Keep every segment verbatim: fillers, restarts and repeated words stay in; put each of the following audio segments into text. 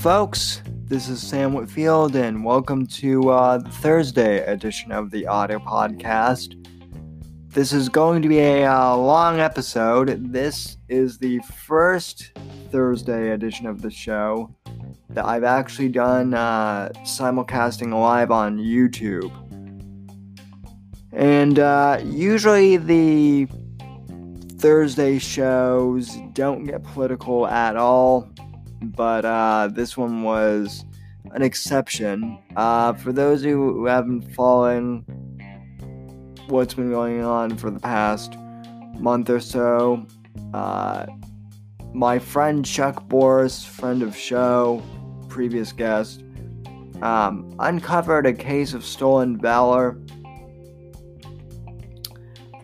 folks, this is Sam Whitfield, and welcome to uh, the Thursday edition of the audio podcast. This is going to be a uh, long episode. This is the first Thursday edition of the show that I've actually done uh, simulcasting live on YouTube. And uh, usually the Thursday shows don't get political at all, but uh, this one was an exception. Uh, for those who haven't followed what's been going on for the past month or so, uh, my friend Chuck Boris, friend of show, previous guest, um, uncovered a case of stolen valor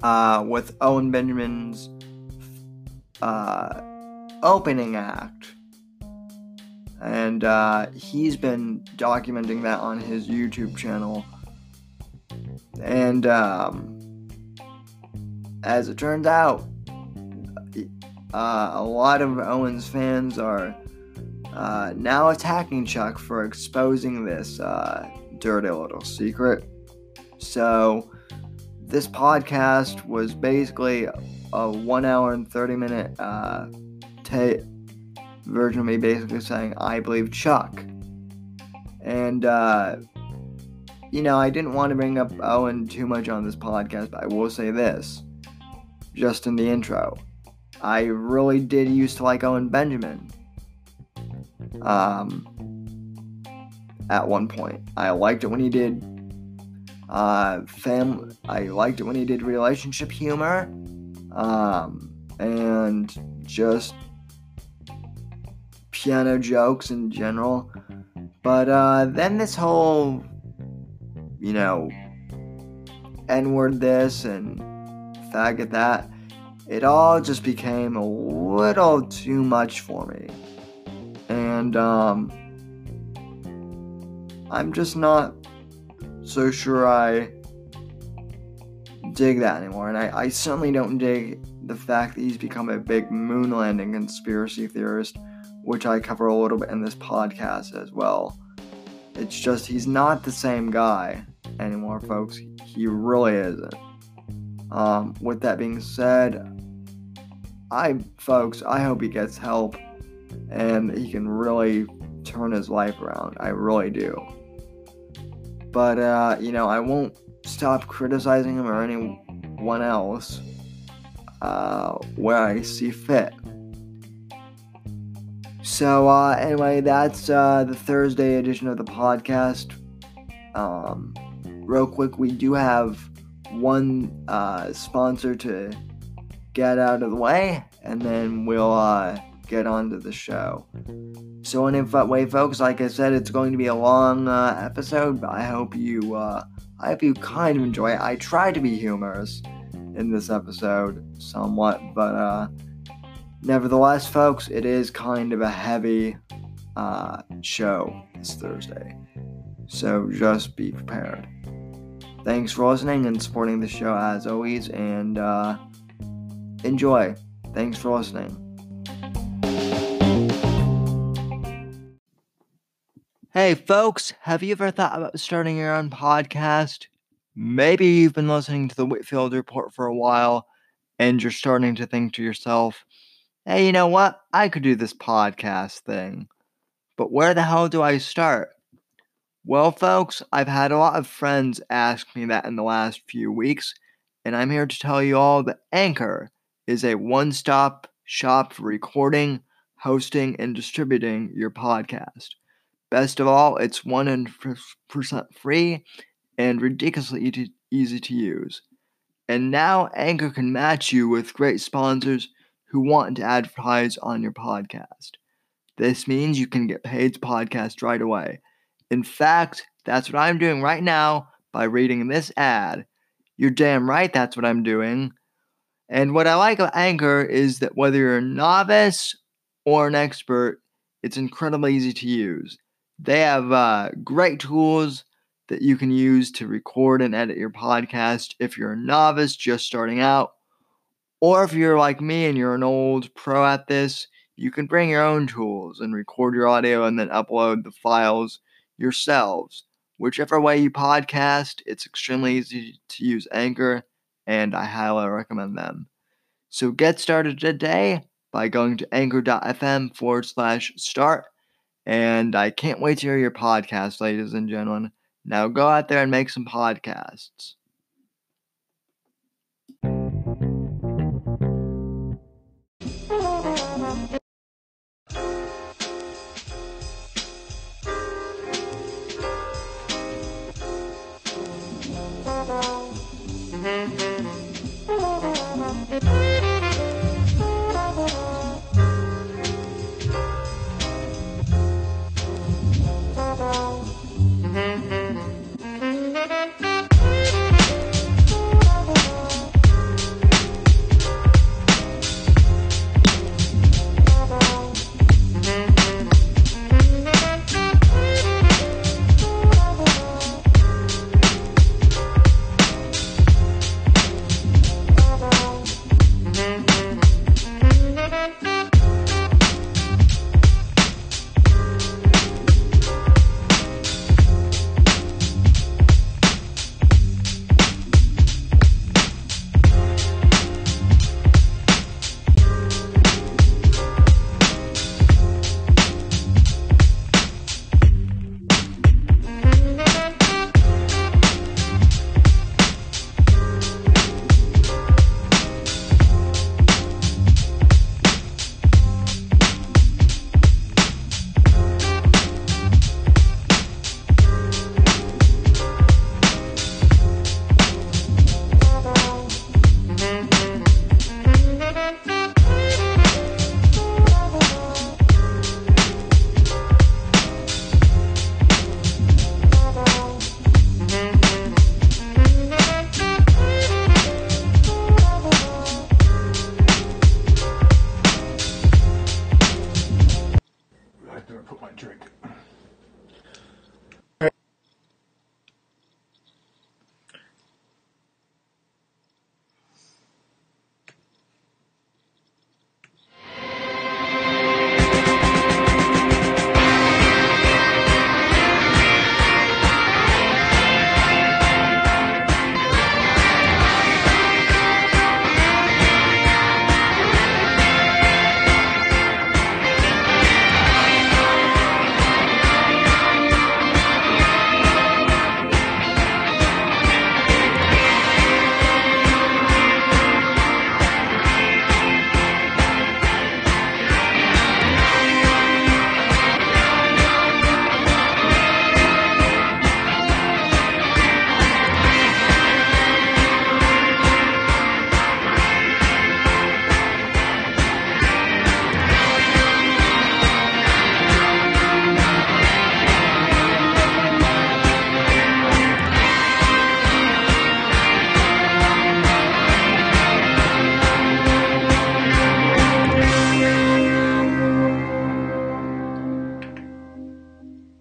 Uh, with Owen Benjamin's uh, opening act. And uh, he's been documenting that on his YouTube channel. And um, as it turns out, uh, a lot of Owen's fans are uh, now attacking Chuck for exposing this uh, dirty little secret. So this podcast was basically a one hour and thirty minute uh, ta- version of me basically saying, I believe Chuck. And, uh, you know, I didn't want to bring up Owen too much on this podcast, but I will say this, just in the intro. I really did used to like Owen Benjamin. Um, at one point. I liked it when he did Uh, fam- I liked it when he did relationship humor, um, and just piano jokes in general, but, uh, then this whole, you know, N-word this and faggot that, it all just became a little too much for me, and, um, I'm just not so sure I dig that anymore, and I, I certainly don't dig the fact that he's become a big moon landing conspiracy theorist, which I cover a little bit in this podcast as well. It's just he's not the same guy anymore, folks. He really isn't. Um, with that being said, I, folks, I hope he gets help and he can really turn his life around. I really do. But, uh, you know, I won't stop criticizing him or anyone else uh, where I see fit. So, uh, anyway, that's uh, the Thursday edition of the podcast. Um, real quick, we do have one uh, sponsor to get out of the way, and then we'll uh, get on to the show. So anyway, folks, like I said, it's going to be a long uh, episode, but I hope you, uh, I hope you kind of enjoy it. I try to be humorous in this episode somewhat, but uh, nevertheless, folks, it is kind of a heavy uh, show this Thursday, so just be prepared. Thanks for listening and supporting the show as always, and uh, enjoy. Thanks for listening. Hey folks, have you ever thought about starting your own podcast? Maybe you've been listening to The Whitfield Report for a while, and you're starting to think to yourself, hey, you know what? I could do this podcast thing, but where the hell do I start? Well, folks, I've had a lot of friends ask me that in the last few weeks, and I'm here to tell you all that Anchor is a one-stop shop for recording, hosting, and distributing your podcast. Best of all, it's one hundred percent free and ridiculously easy to use. And now Anchor can match you with great sponsors who want to advertise on your podcast. This means you can get paid to podcast right away. In fact, that's what I'm doing right now by reading this ad. You're damn right that's what I'm doing. And what I like about Anchor is that whether you're a novice or an expert, it's incredibly easy to use. They have uh, great tools that you can use to record and edit your podcast if you're a novice just starting out. Or if you're like me and you're an old pro at this, You can bring your own tools and record your audio and then upload the files yourselves. Whichever way you podcast, it's extremely easy to use Anchor, and I highly recommend them. So get started today by going to anchor.fm forward slash start, and I can't wait to hear your podcast, ladies and gentlemen. Now go out there and make some podcasts.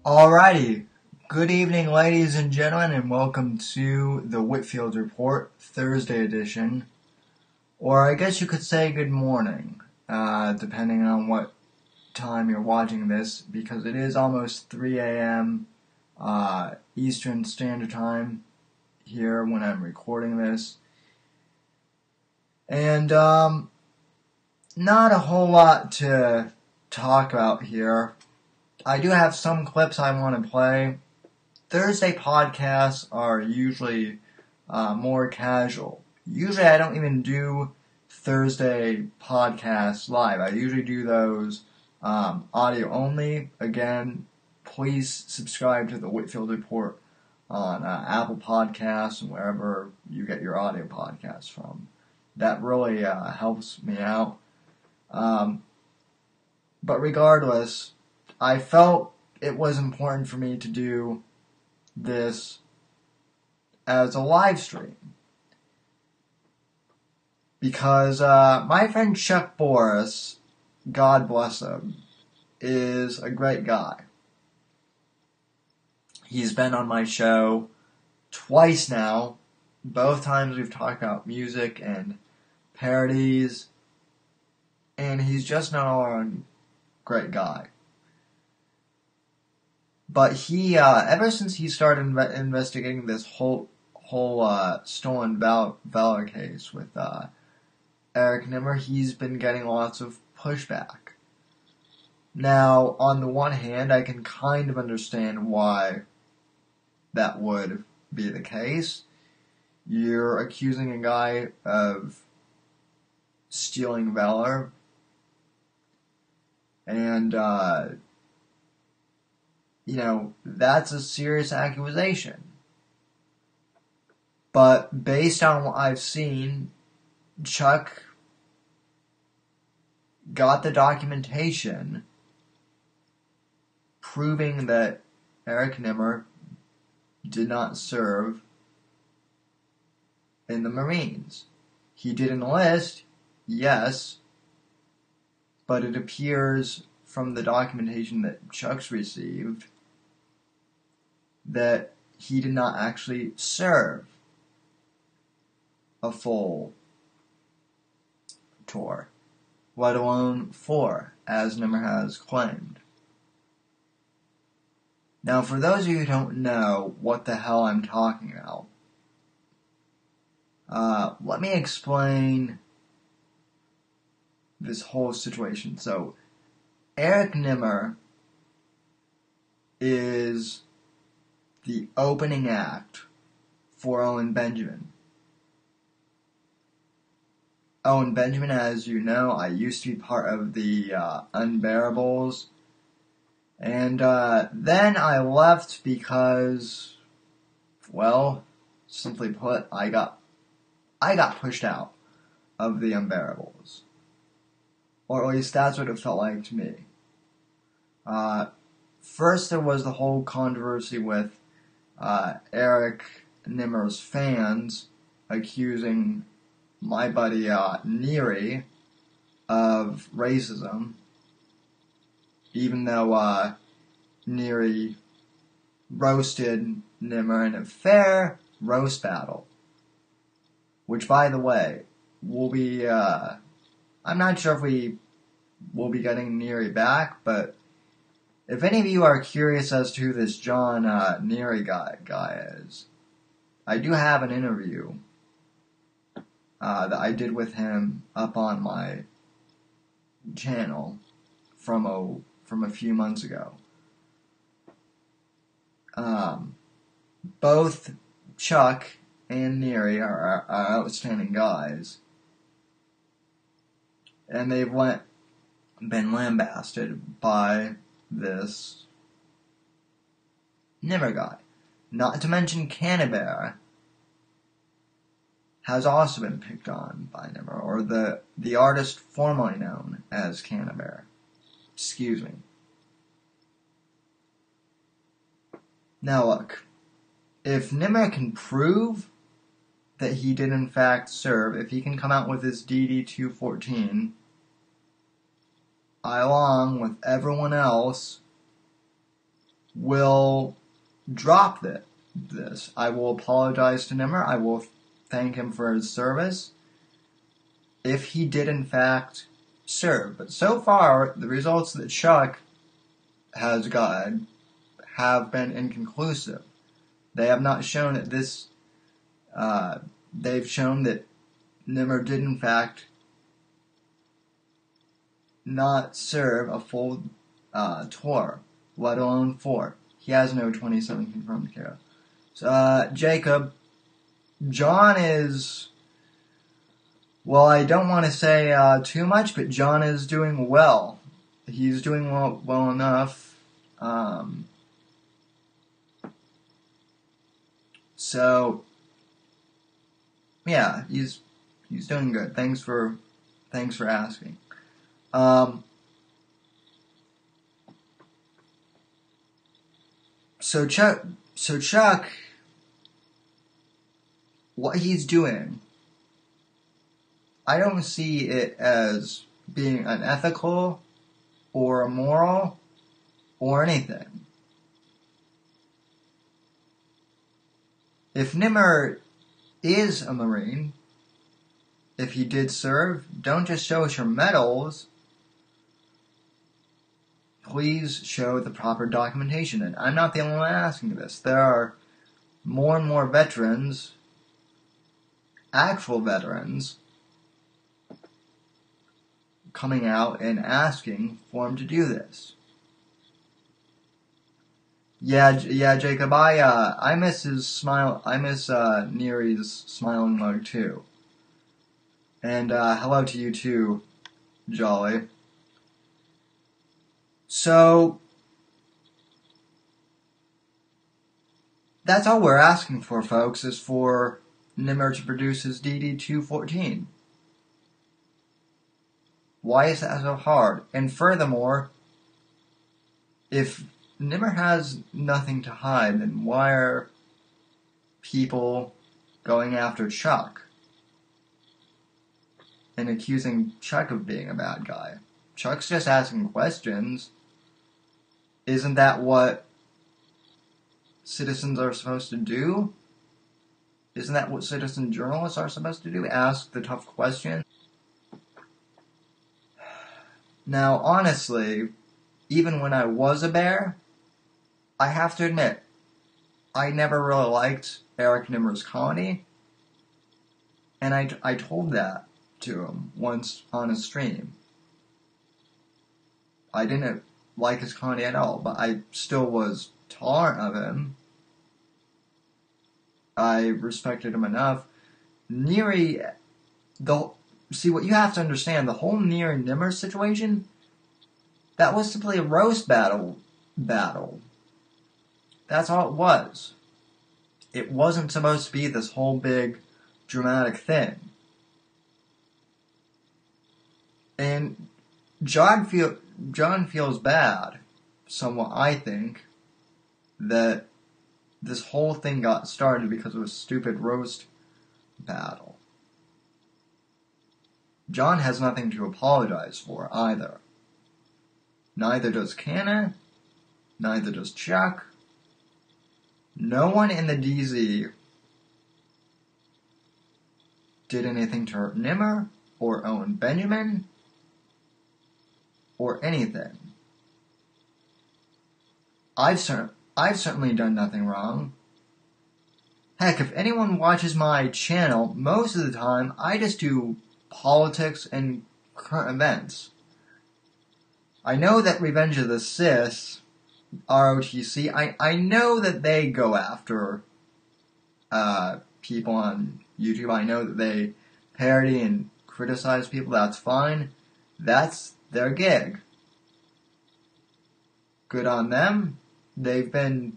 Alrighty, good evening ladies and gentlemen, and welcome to The Whitfield Report, Thursday edition, or I guess you could say good morning, uh, depending on what time you're watching this, because it is almost three a.m. Uh, Eastern Standard Time here when I'm recording this, and um, not a whole lot to talk about here. I do have some clips I want to play. Thursday podcasts are usually uh, more casual. Usually I don't even do Thursday podcasts live. I usually do those um, audio only. Again, please subscribe to the Whitfield Report on uh, Apple Podcasts and wherever you get your audio podcasts from. That really uh, helps me out. Um, but regardless, I felt it was important for me to do this as a live stream because uh, my friend Chuck Boris, God bless him, is a great guy. He's been on my show twice now. Both times we've talked about music and parodies and he's just not a great guy. But he, uh, ever since he started inve- investigating this whole whole uh, stolen val- valor case with uh, Eric Nimmer, he's been getting lots of pushback. Now, on the one hand, I can kind of understand why that would be the case. You're accusing a guy of stealing valor, and, uh, you know, that's a serious accusation. But based on what I've seen, Chuck got the documentation proving that Eric Nimmer did not serve in the Marines. He did enlist, yes, but it appears from the documentation that Chuck's received that he did not actually serve a full tour, let alone four, as Nimmer has claimed. Now, for those of you who don't know what the hell I'm talking about, uh, let me explain this whole situation. So, Eric Nimmer is the opening act for Owen Benjamin. Owen Benjamin, as you know, I used to be part of the uh, Unbearables. And uh, then I left because, well, simply put, I got I got pushed out of the Unbearables. Or at least that's what it felt like to me. Uh, first, there was the whole controversy with uh, Eric Nimmer's fans accusing my buddy uh, Neary of racism, even though uh, Neary roasted Nimmer in a fair roast battle. Which, by the way, will be... Uh, I'm not sure if we will be getting Neary back, but if any of you are curious as to who this John uh, Neary guy, guy is, I do have an interview uh, that I did with him up on my channel from a from a few months ago. Um, both Chuck and Neary are, are outstanding guys. And they've went, been lambasted by this Nimmer guy. Not to mention Canibear has also been picked on by Nimmer, or the, the artist formerly known as Canibear. Excuse me. Now look, if Nimmer can prove that he did in fact serve, if he can come out with his D D two fourteen, I, along with everyone else, will drop the, this. I will apologize to Nimmer. I will thank him for his service, if he did in fact serve. But so far, the results that Chuck has gotten have been inconclusive. They have not shown that this... Uh, they've shown that Nimmer did, in fact, not serve a full uh, tour, let alone four. He has no twenty-seven confirmed care. So, uh, Jacob, John is, well, I don't want to say uh, too much, but John is doing well. He's doing well, well enough. Um, so... Yeah, he's he's doing good. Thanks for thanks for asking. Um, so Chuck, so Chuck, what he's doing, I don't see it as being unethical or immoral or anything. If Nimmer is a Marine, if you did serve, don't just show us your medals. Please show the proper documentation. And I'm not the only one asking this. There are more and more veterans, actual veterans, coming out and asking for him to do this. Yeah, yeah, Jacob, I, uh, I miss his smile, I miss, uh, Neary's smiling mug, too. And, uh, hello to you, too, Jolly. So, that's all we're asking for, folks, is for Nimmer to produce his D D two fourteen. Why is that so hard? And furthermore, if Nimmer has nothing to hide, then why are people going after Chuck and accusing Chuck of being a bad guy? Chuck's just asking questions. Isn't that what citizens are supposed to do? Isn't that what citizen journalists are supposed to do? Ask the tough questions? Now, honestly, even when I was a bear, I have to admit, I never really liked Eric Nimmer's comedy. And I, I told that to him once on a stream. I didn't like his comedy at all, but I still was tolerant of him. I respected him enough. Neary, the... See, what you have to understand, the whole Neary Nimmer situation, that was simply a roast battle. Battle. That's all it was. It wasn't supposed to be this whole big dramatic thing. And John, feel, John feels bad, somewhat, I think, that this whole thing got started because of a stupid roast battle. John has nothing to apologize for, either. Neither does Canna, neither does Chuck. No one in the D Z did anything to hurt Nimmer, or Owen Benjamin, or anything. I've, cer- I've certainly done nothing wrong. Heck, if anyone watches my channel, most of the time, I just do politics and current events. I know that Revenge of the Cis, R O T C, I, I know that they go after uh, people on YouTube. I know that they parody and criticize people. That's fine. That's their gig. Good on them. They've been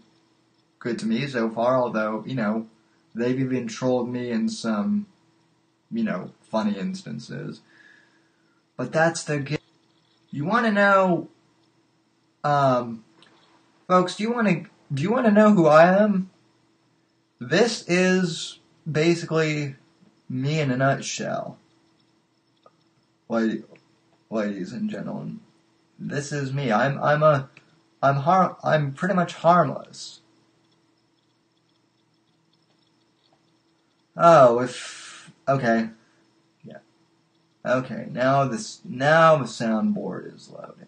good to me so far, although, you know, they've even trolled me in some, you know, funny instances. But that's the game. You want to know, um, folks, do you want to, do you want to know who I am? This is basically me in a nutshell. Lady, ladies and gentlemen, this is me. I'm, I'm a, I'm har, I'm pretty much harmless. Oh, if, okay. Okay, now this now the soundboard is loading.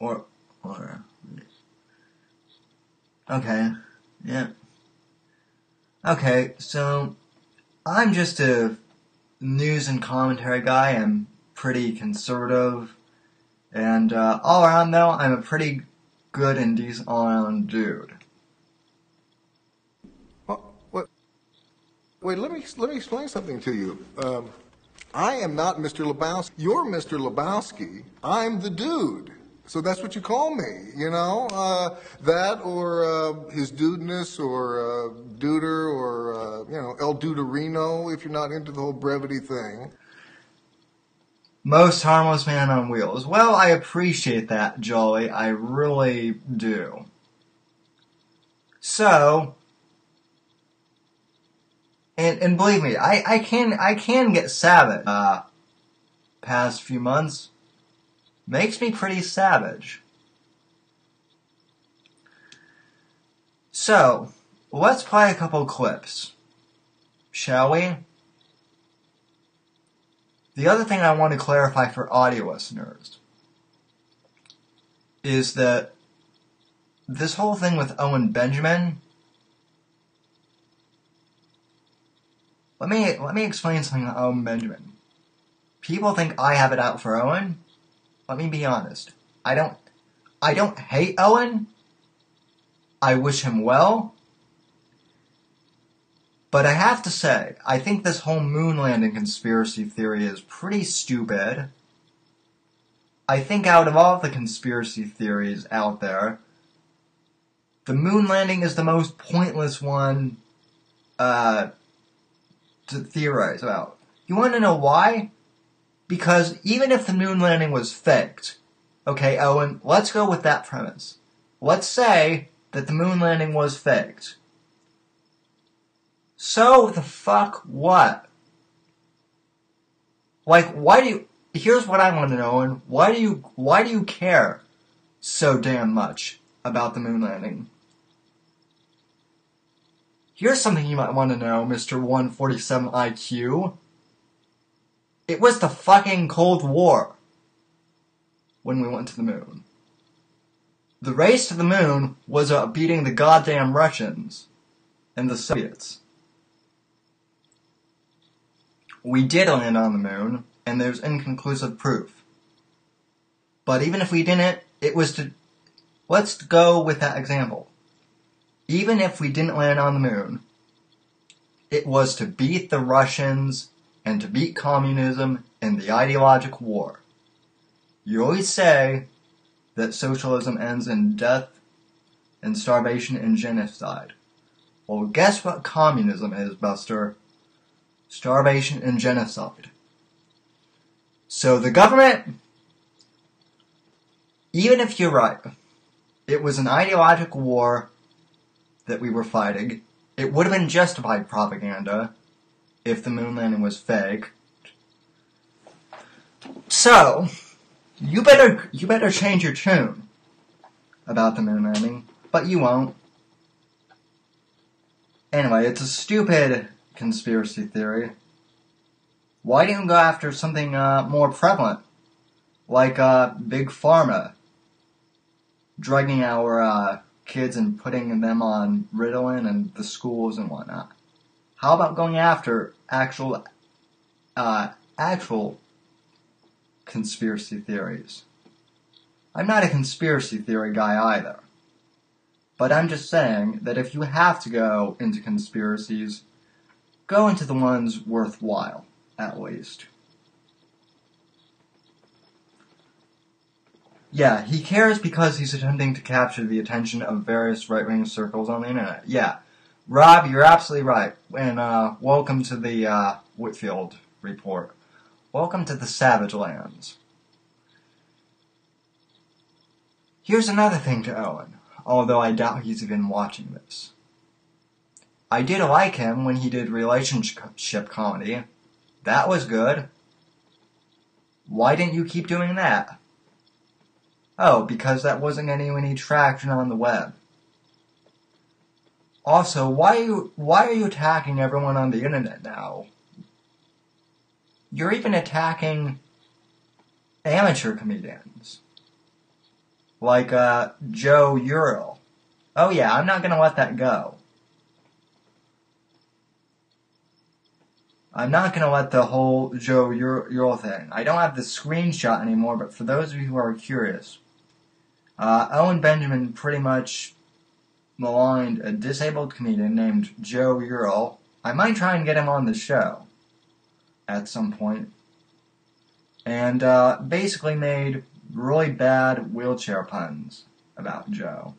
Or or okay, yeah. Okay, so I'm just a news and commentary guy. I'm pretty conservative, and uh, all around though, I'm a pretty good and decent all-around dude. Well, wait, wait, let me let me explain something to you. Um, I am not Mister Lebowski. You're Mister Lebowski. I'm the dude. So that's what you call me, you know? Uh, that or uh, his dudeness or uh, duder or, uh, you know, El Duderino, if you're not into the whole brevity thing. Most harmless man on wheels. Well, I appreciate that, Jolly. I really do. So, and and believe me, I, I can I can get savage. Uh, past few months makes me pretty savage. So, let's play a couple clips, shall we? The other thing I want to clarify for audio listeners is that this whole thing with Owen Benjamin, let me let me explain something to Owen Benjamin. People think I have it out for Owen. Let me be honest. I don't I don't hate Owen. I wish him well. But I have to say, I think this whole moon landing conspiracy theory is pretty stupid. I think out of all the conspiracy theories out there, the moon landing is the most pointless one uh, to theorize about. You want to know why? Because even if the moon landing was faked, okay, Owen, let's go with that premise. Let's say that the moon landing was faked. So the fuck what? Like, why do you... Here's what I want to know, and why do you why do you care so damn much about the moon landing? Here's something you might want to know, Mister one forty-seven I Q. It was the fucking Cold War when we went to the moon. The race to the moon was about beating the goddamn Russians and the Soviets. We did land on the moon, and there's inconclusive proof. But even if we didn't, it was to... Let's go with that example. Even if we didn't land on the moon, it was to beat the Russians and to beat communism in the ideological war. You always say that socialism ends in death and starvation and genocide. Well, guess what communism is, Buster? Starvation and genocide. So the government, even if you're right, it was an ideological war that we were fighting. It would have been justified propaganda if the moon landing was fake. So, you better you better change your tune about the moon landing, but you won't. Anyway, it's a stupid conspiracy theory. Why didn't you go after something uh, more prevalent, like uh, Big Pharma, drugging our uh, kids and putting them on Ritalin and the schools and whatnot? How about going after actual, uh, actual conspiracy theories? I'm not a conspiracy theory guy either, but I'm just saying that if you have to go into conspiracies, go into the ones worthwhile, at least. Yeah, he cares because he's attempting to capture the attention of various right-wing circles on the internet. Yeah, Rob, you're absolutely right. And uh, welcome to the uh, Whitfield Report. Welcome to the Savage Lands. Here's another thing to Owen, although I doubt he's even watching this. I did like him when he did relationship comedy. That was good. Why didn't you keep doing that? Oh, because that wasn't getting any traction on the web. Also, why are you, why are you attacking everyone on the internet now? You're even attacking amateur comedians. Like, uh, Joe Yurel. Oh yeah, I'm not gonna let that go. I'm not going to let the whole Joe Yurel thing. I don't have the screenshot anymore, but for those of you who are curious, uh, Owen Benjamin pretty much maligned a disabled comedian named Joe Yurel. I might try and get him on the show at some point. And uh, basically made really bad wheelchair puns about Joe.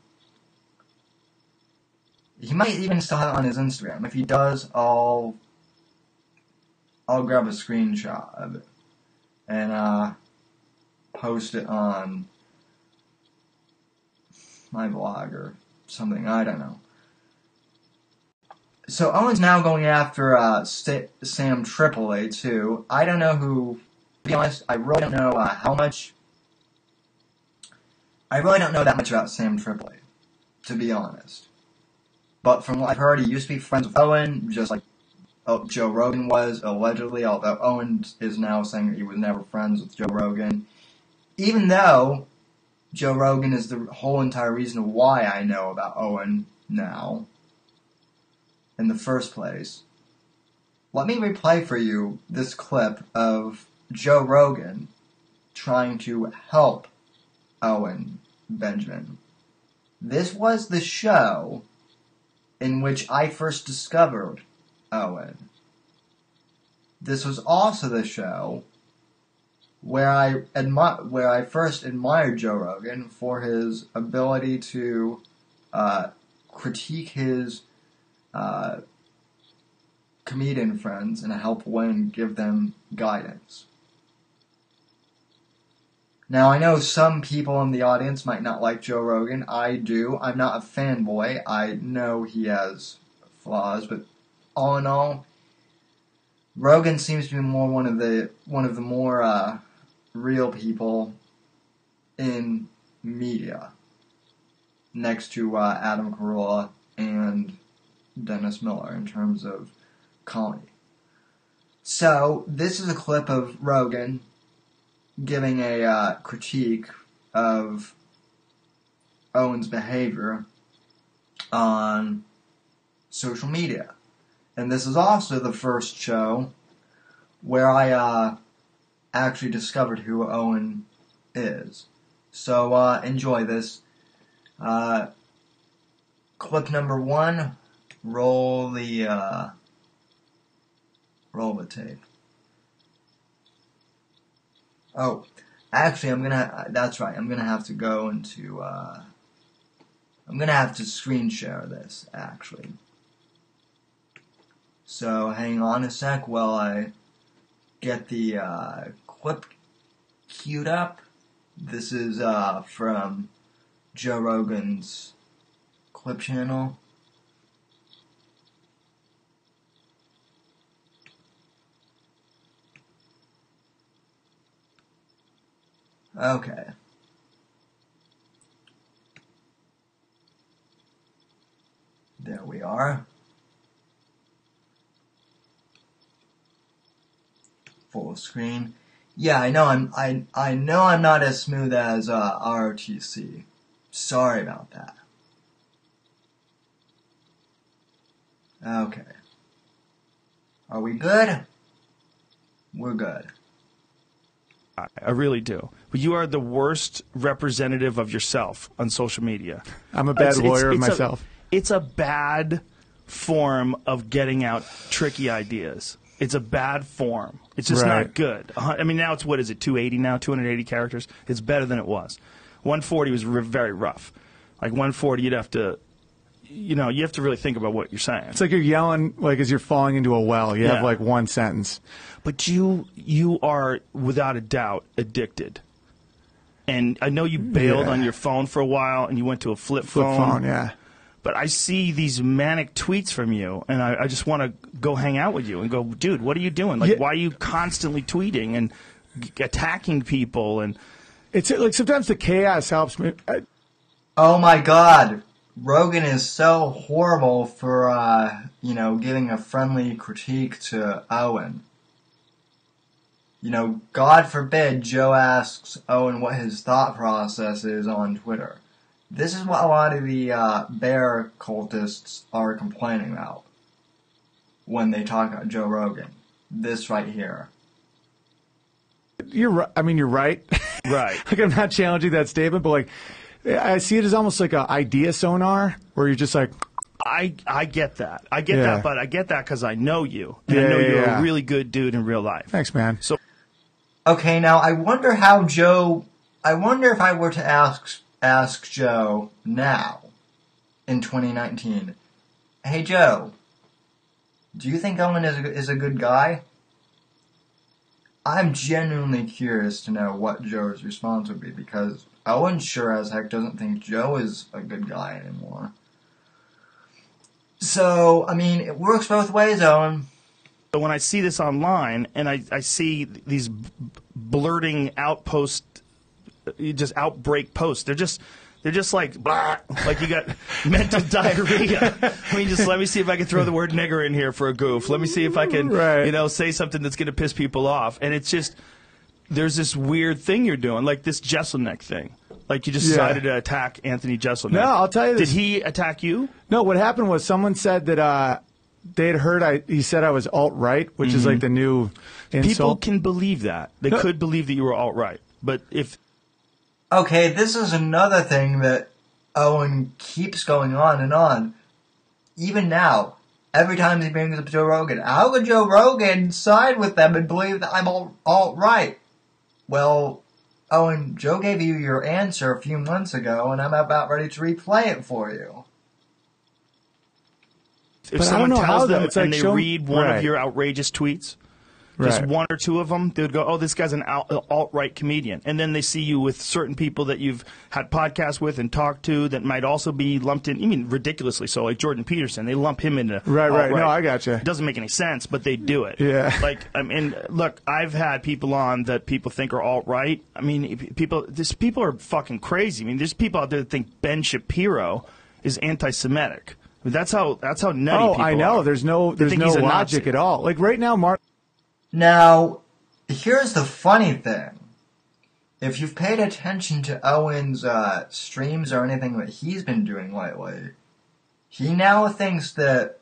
He might even still have it on his Instagram. If he does, I'll... I'll grab a screenshot of it and uh, post it on my blog or something. I don't know. So Owen's now going after uh, St- Sam Tripoli, too. I don't know who... To be honest, I really don't know uh, how much... I really don't know that much about Sam Tripoli, to be honest. But from what I've heard, he used to be friends with Owen, just like oh, Joe Rogan was, allegedly, although Owen is now saying he was never friends with Joe Rogan. Even though Joe Rogan is the whole entire reason why I know about Owen now, in the first place. Let me replay for you this clip of Joe Rogan trying to help Owen Benjamin. This was the show in which I first discovered Owen. This was also the show where I admi- where I first admired Joe Rogan for his ability to uh, critique his uh, comedian friends in a helpful way and give them guidance. Now, I know some people in the audience might not like Joe Rogan. I do. I'm not a fanboy. I know he has flaws, but all in all, Rogan seems to be more one of the one of the more uh, real people in media, next to uh, Adam Carolla and Dennis Miller in terms of comedy. So this is a clip of Rogan giving a uh, critique of Owen's behavior on social media. And this is also the first show where I uh, actually discovered who Owen is. So uh, enjoy this. Uh, clip number one, roll the, uh, roll the tape. Oh, actually, I'm gonna, that's right, I'm gonna have to go into, uh, I'm gonna have to screen share this, actually. So hang on a sec while I get the, uh, clip queued up. This is, uh, from Joe Rogan's clip channel. Okay. There we are. Full screen. Yeah, I know I'm I I know I'm not as smooth as uh, R O T C. Sorry about that. Okay. Are we good? We're good. I really do. But you are the worst representative of yourself on social media. I'm a bad it's, lawyer it's, it's of myself. A, it's a bad form of getting out tricky ideas. It's a bad form. It's just right. Not good. I mean, now it's, what is it, two eighty now, two hundred eighty characters? It's better than it was. one forty was re- very rough. Like one forty, you'd have to, you know, you have to really think about what you're saying. It's like you're yelling, like as you're falling into a well. You yeah. have like one sentence. But you, you are without a doubt addicted. And I know you bailed yeah. on your phone for a while, and you went to a flip, flip phone. phone. Yeah. But I see these manic tweets from you, and I, I just want to go hang out with you and go, dude, what are you doing? Like, yeah. why are you constantly tweeting and g- attacking people? And it's like sometimes the chaos helps me. I- oh my God, Rogan is so horrible for uh, you know, giving a friendly critique to Owen. You know, God forbid Joe asks Owen what his thought process is on Twitter. This is what a lot of the uh, bear cultists are complaining about when they talk about Joe Rogan. This right here. You're right. I mean, you're right. Right. Like, I'm not challenging that statement, but like, I see it as almost like a idea sonar, where you're just like, I I get that. I get yeah. that, but I get that because I know you. Yeah, I know yeah, you're yeah. a really good dude in real life. Thanks, man. So, okay, now I wonder how Joe. I wonder if I were to ask. Ask Joe now, in twenty nineteen, hey Joe, do you think Owen is a, is a good guy? I'm genuinely curious to know what Joe's response would be, because Owen sure as heck doesn't think Joe is a good guy anymore. So, I mean, it works both ways, Owen. But when I see this online, and I, I see these b- blurting outposts, you just outbreak posts. They're just They're just like, blah, like you got mental diarrhea. I mean, just let me see if I can throw the word nigger in here for a goof. Let me see if I can, right. you know, say something that's going to piss people off. And it's just, there's this weird thing you're doing, like this Jeselnik thing. Like you just yeah. decided to attack Anthony Jeselnik. No, I'll tell you this. Did he attack you? No, what happened was someone said that uh, they had heard I, he said I was alt-right, which mm-hmm. is like the new insult. People can believe that. They no. could believe that you were alt-right. But if... Okay, this is another thing that Owen keeps going on and on. Even now, every time he brings up Joe Rogan, how would Joe Rogan side with them and believe that I'm all, all right? Well, Owen, Joe gave you your answer a few months ago, and I'm about ready to replay it for you. If but someone tells them and like they show... read one right. of your outrageous tweets... Just right. one or two of them, they would go, oh, this guy's an alt-right comedian. And then they see you with certain people that you've had podcasts with and talked to that might also be lumped in, I mean, ridiculously so, like Jordan Peterson. They lump him into Right, alt-right. right. No, I gotcha. It doesn't make any sense, but they do it. Yeah. Like, I mean, look, I've had people on that people think are alt-right. I mean, people, this, people are fucking crazy. I mean, there's people out there that think Ben Shapiro is anti-Semitic. I mean, that's how, that's how nutty oh, people are. Oh, I know. Are. There's no, there's no logic at all. Like, right now, Martin... Now, here's the funny thing. If you've paid attention to Owen's uh, streams or anything that he's been doing lately, he now thinks that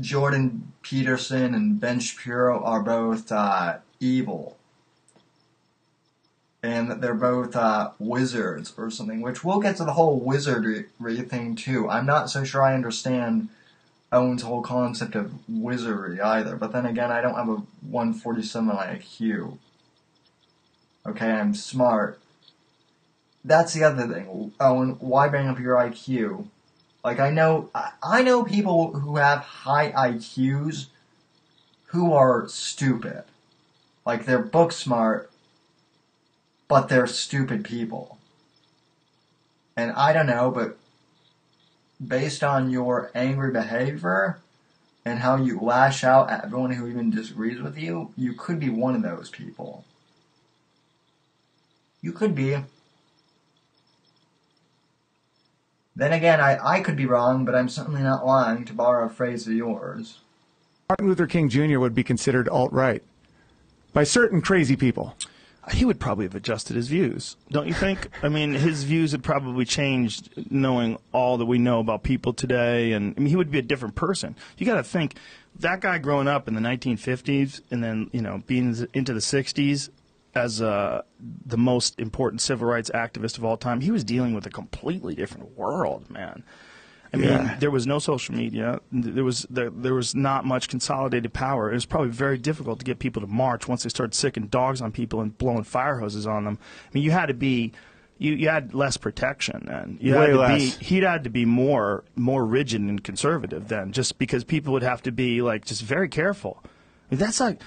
Jordan Peterson and Ben Shapiro are both uh, evil. And that they're both uh, wizards or something, which we'll get to the whole wizardry thing too. I'm not so sure I understand Owen's whole concept of wizardry either, but then again, I don't have a one forty-seven I Q. Okay, I'm smart. That's the other thing, Owen. Why bring up your I Q? Like I know, I know people who have high I Qs who are stupid. Like they're book smart, but they're stupid people. And I don't know, but. Based on your angry behavior and how you lash out at everyone who even disagrees with you, you could be one of those people. You could be. Then again, I, I could be wrong, but I'm certainly not lying, to borrow a phrase of yours. Martin Luther King Junior would be considered alt-right by certain crazy people. He would probably have adjusted his views, don't you think? I mean, his views had probably changed knowing all that we know about people today, and I mean, he would be a different person. You got to think, that guy growing up in the nineteen fifties and then, you know, being into the sixties as uh, the most important civil rights activist of all time, he was dealing with a completely different world, man. I mean, yeah. there was no social media. There was there, there was not much consolidated power. It was probably very difficult to get people to march once they started sicking dogs on people and blowing fire hoses on them. I mean, you had to be, you, you had less protection then. You Way had to less. Be, he'd had to be more more rigid and conservative then, just because people would have to be like just very careful. I mean, that's like,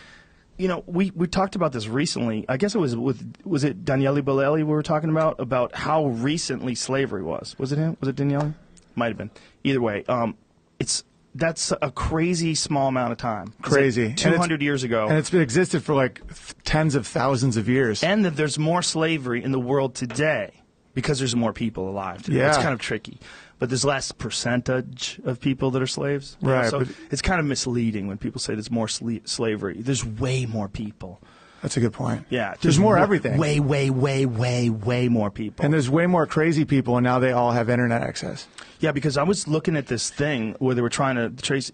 you know, we we talked about this recently. I guess it was with was it Daniele Bolelli we were talking about about how recently slavery was. Was it him? Was it Daniele? Might have been. Either way, um, it's that's a crazy small amount of time. Crazy. Like two hundred years ago. And it's been existed for like tens of thousands of years. And that there's more slavery in the world today because there's more people alive today. Yeah. It's kind of tricky. But there's less percentage of people that are slaves. Right. You know? So it's kind of misleading when people say there's more sl- slavery. There's way more people. That's a good point. Yeah. There's, there's more, more everything. Way, way, way, way, way more people. And there's way more crazy people, and now they all have internet access. Yeah, because I was looking at this thing where they were trying to trace...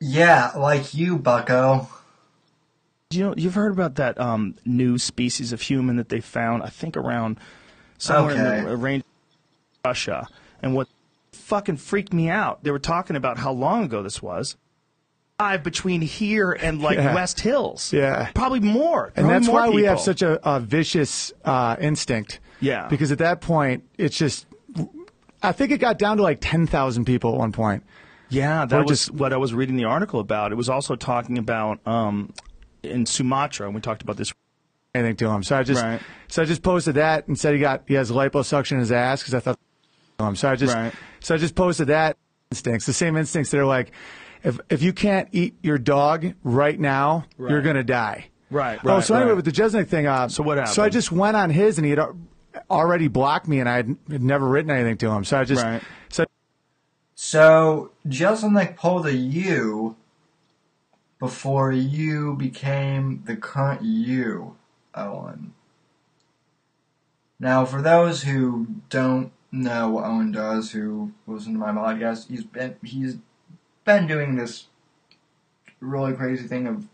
Yeah, like you, bucko. You know, you've heard about that um, new species of human that they found, I think around somewhere okay. in the range of Russia. And what fucking freaked me out, they were talking about how long ago this was. Between here and like yeah. West Hills, yeah, probably more, probably and that's more why people. We have such a, a vicious uh, instinct, yeah, because at that point it's just, I think it got down to like ten thousand people at one point. Yeah, that We're was just, what I was reading the article about. It was also talking about um, in Sumatra, and we talked about this. Anything to him, so I just, right. so I just posted that and said he got he has liposuction in his ass because I thought him. So I just, right. so I just posted that instincts, the same instincts that are like. If if you can't eat your dog right now, right. you're gonna die. Right. right oh, so anyway, right. with the Jeselnik thing, uh, so what happened? So I just went on his, and he had already blocked me, and I had never written anything to him. So I just right. said. So Jeselnik pulled a U before you became the current you, Owen. Now, for those who don't know what Owen does, who listen to my podcast, he's been he's been doing this really crazy thing of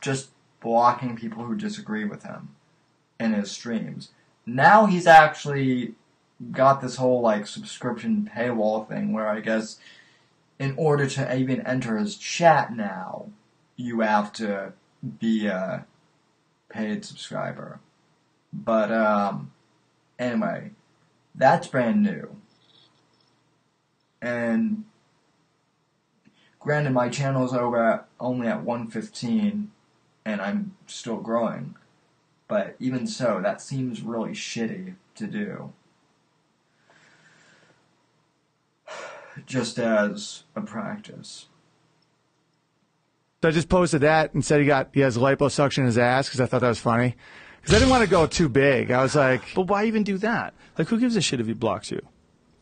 just blocking people who disagree with him in his streams. Now he's actually got this whole like subscription paywall thing where I guess in order to even enter his chat now, you have to be a paid subscriber. But um, anyway, that's brand new. And granted, my channel's over at, only at one fifteen, and I'm still growing. But even so, that seems really shitty to do. Just as a practice. So I just posted that and said he got he has liposuction in his ass because I thought that was funny. Because I didn't want to go too big. I was like... But why even do that? Like, who gives a shit if he blocks you?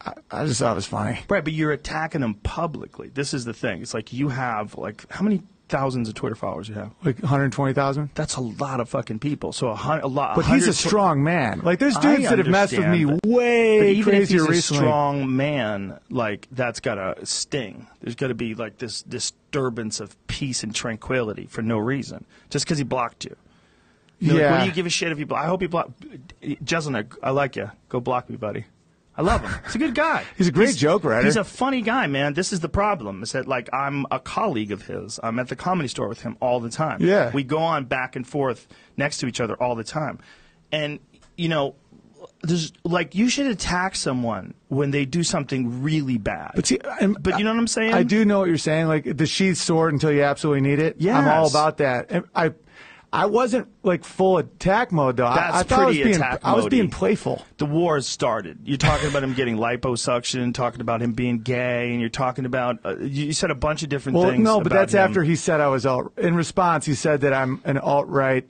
I, I just thought it was funny. Right, but you're attacking him publicly. This is the thing. It's like you have, like, how many... thousands of Twitter followers you have? Like one hundred twenty thousand? That's a lot of fucking people. So a, hun- a lot. But he's a strong man. Like there's dudes that have messed with me way crazier recently. But even if he's a strong man, like that's got to sting. There's got to be like this disturbance of peace and tranquility for no reason. Just because he blocked you. You're yeah. Like, what do you give a shit if you block? I hope you block. Jeselnik, I like you. Go block me, buddy. I love him. He's a good guy. He's a great he's, joke writer. He's a funny guy, man. This is the problem. Is that like I'm a colleague of his. I'm at the Comedy Store with him all the time. Yeah. We go on back and forth next to each other all the time. And, you know, there's like you should attack someone when they do something really bad. But, see, but you know what I'm saying? I do know what you're saying. Like the sheathed sword until you absolutely need it. Yes. I'm all about that. And I I wasn't like full attack mode though. That's I, I thought pretty I was being, attack mode. I was being playful. The war has started. You're talking about him getting liposuction, talking about him being gay, and you're talking about uh, you said a bunch of different well, things. Well, no, about but that's him. After he said I was alt. In response, he said that I'm an alt-right,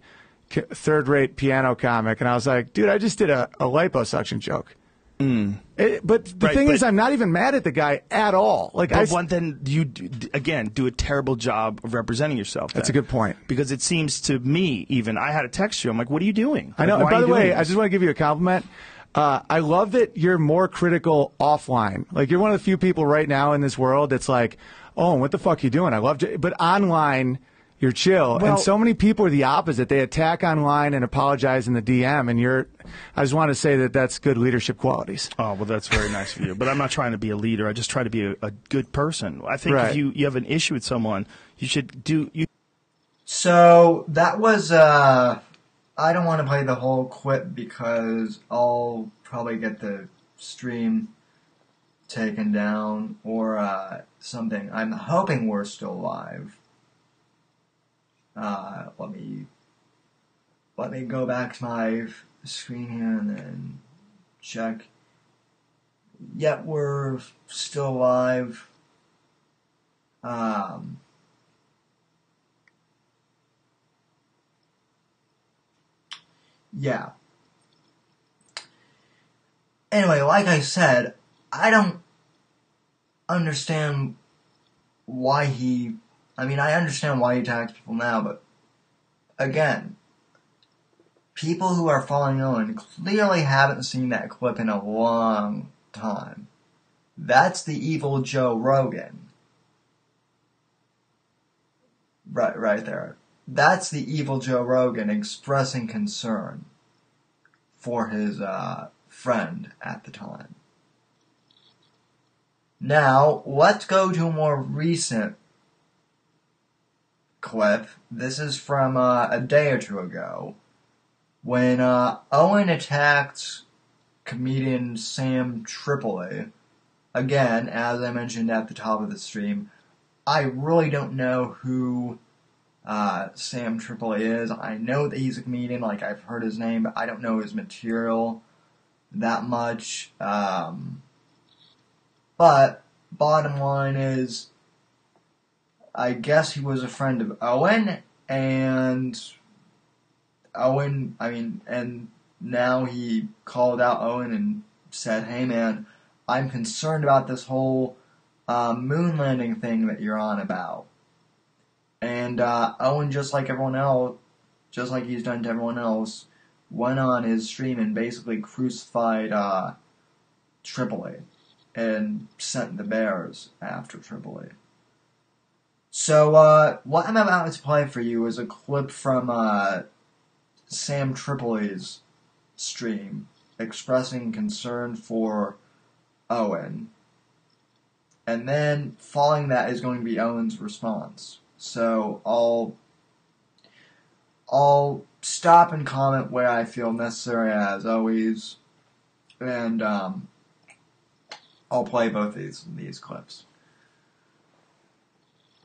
third-rate piano comic, and I was like, dude, I just did a, a liposuction joke. Mm. It, but the right, thing but, is, I'm not even mad at the guy at all. Like, but I, one, then you do, again do a terrible job of representing yourself. Then. That's a good point because it seems to me, even I had to text you. I'm like, what are you doing? I know. Like, and by the way, this? I just want to give you a compliment. Uh, I love that you're more critical offline. Like, you're one of the few people right now in this world that's like, oh, what the fuck are you doing? I love it, but online. You're chill, well, and so many people are the opposite. They attack online and apologize in the D M, and you're. I just want to say that that's good leadership qualities. Oh well, that's very nice of you. But I'm not trying to be a leader. I just try to be a, a good person. I think right. if you you have an issue with someone, you should do you. So that was. Uh, I don't want to play the whole clip because I'll probably get the stream taken down or uh, something. I'm hoping we're still live. Uh, let me, let me go back to my screen here and then check. Yep, we're still live. Um, yeah. Anyway, like I said, I don't understand why he... I mean, I understand why he attacks people now, but again, people who are following Owen clearly haven't seen that clip in a long time. That's the evil Joe Rogan. Right, right there. That's the evil Joe Rogan expressing concern for his uh, friend at the time. Now, let's go to a more recent clip. This is from uh, a day or two ago when uh, Owen attacked comedian Sam Tripoli. Again, as I mentioned at the top of the stream, I really don't know who uh, Sam Tripoli is. I know that he's a comedian, like I've heard his name, but I don't know his material that much. Um, but bottom line is, I guess he was a friend of Owen, and Owen, I mean, and now he called out Owen and said, hey man, I'm concerned about this whole uh, moon landing thing that you're on about. And uh, Owen, just like everyone else, just like he's done to everyone else, went on his stream and basically crucified uh, Tripoli and sent the bears after Tripoli. So uh, what I'm about to play for you is a clip from uh, Sam Tripoli's stream expressing concern for Owen. And then following that is going to be Owen's response. So I'll I'll stop and comment where I feel necessary as always, and um, I'll play both these these clips.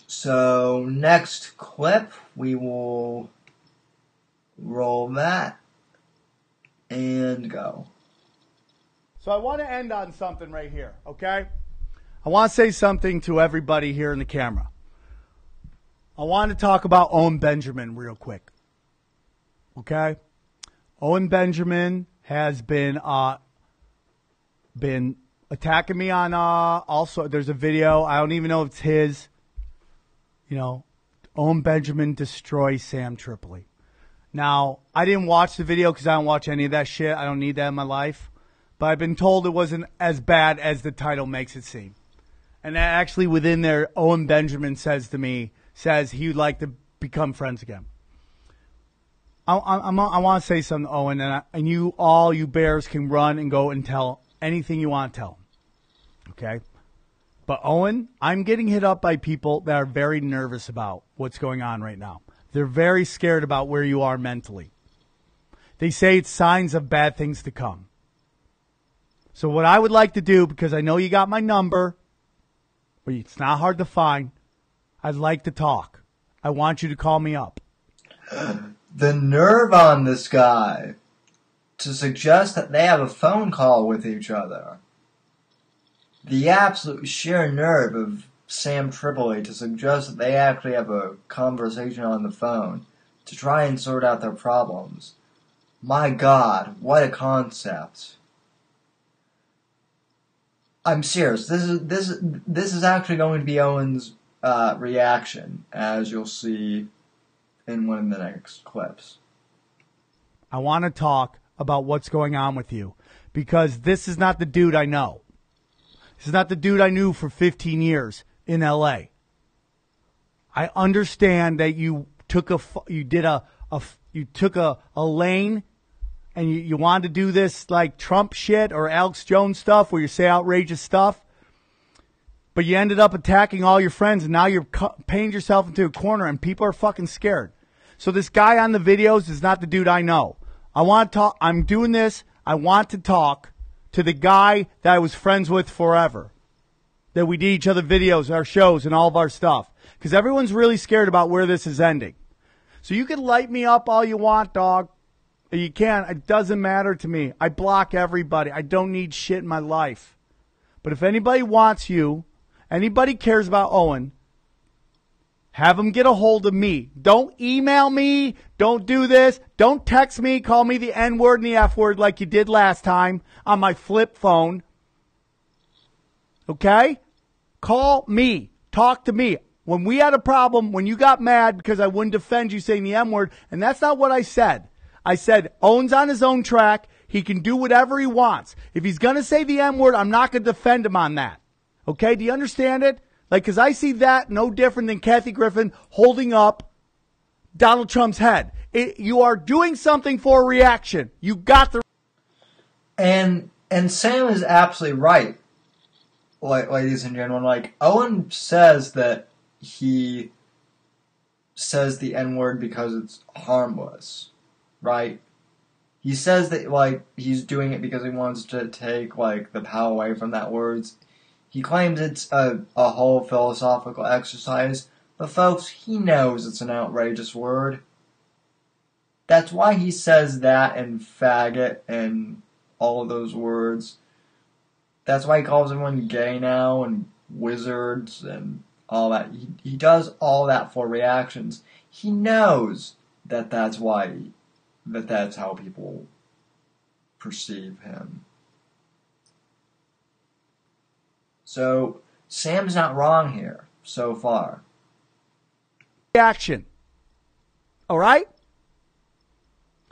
So next clip, we will roll that and go. So I want to end on something right here, okay? I want to say something to everybody here in the camera. I want to talk about Owen Benjamin real quick, okay? Owen Benjamin has been uh, been attacking me on uh, also. There's a video. I don't even know if it's his. You know, Owen Benjamin destroys Sam Tripoli. Now, I didn't watch the video because I don't watch any of that shit. I don't need that in my life. But I've been told it wasn't as bad as the title makes it seem. And actually within there, Owen Benjamin says to me, says he would like to become friends again. I, I, I'm, I want to say something to Owen, and, I, and you all, you bears, can run and go and tell anything you want to tell him. Okay? But Owen, I'm getting hit up by people that are very nervous about what's going on right now. They're very scared about where you are mentally. They say it's signs of bad things to come. So what I would like to do, because I know you got my number, but it's not hard to find, I'd like to talk. I want you to call me up. The nerve on this guy to suggest that they have a phone call with each other. The absolute sheer nerve of Sam Tripoli to suggest that they actually have a conversation on the phone to try and sort out their problems. My God, what a concept. I'm serious. This is this this is actually going to be Owen's Uh, reaction, as you'll see in one of the next clips. I want to talk about what's going on with you, because this is not the dude I know. This is not the dude I knew for fifteen years in L A. I understand that you took a you did a, a you took a, a lane, and you, you wanted to do this like Trump shit or Alex Jones stuff where you say outrageous stuff. But you ended up attacking all your friends, and now you're painting yourself into a corner, and people are fucking scared. So this guy on the videos is not the dude I know. I want to talk. I'm doing this. I want to talk to the guy that I was friends with forever, that we did each other videos, our shows, and all of our stuff. Because everyone's really scared about where this is ending. So you can light me up all you want, dog. You can. It doesn't matter to me. I block everybody. I don't need shit in my life. But if anybody wants you, anybody cares about Owen, have them get a hold of me. Don't email me. Don't do this. Don't text me. Call me the N-word and the F-word like you did last time on my flip phone. Okay? Call me. Talk to me. When we had a problem, when you got mad because I wouldn't defend you saying the M-word, and that's not what I said. I said Owen's on his own track. He can do whatever he wants. If he's going to say the M-word, I'm not going to defend him on that. Okay, do you understand it? Like, because I see that no different than Kathy Griffin holding up Donald Trump's head. It, you are doing something for a reaction. You got the... And and Sam is absolutely right, like, ladies and gentlemen. Like, Owen says that he says the N-word because it's harmless, right? He says that, like, he's doing it because he wants to take, like, the power away from that word's... He claims it's a, a whole philosophical exercise, but folks, he knows it's an outrageous word. That's why he says that and faggot and all of those words. That's why he calls everyone gay now and wizards and all that. He, he does all that for reactions. He knows that that's why, that that's how people perceive him. So Sam's not wrong here so far. Action. All right?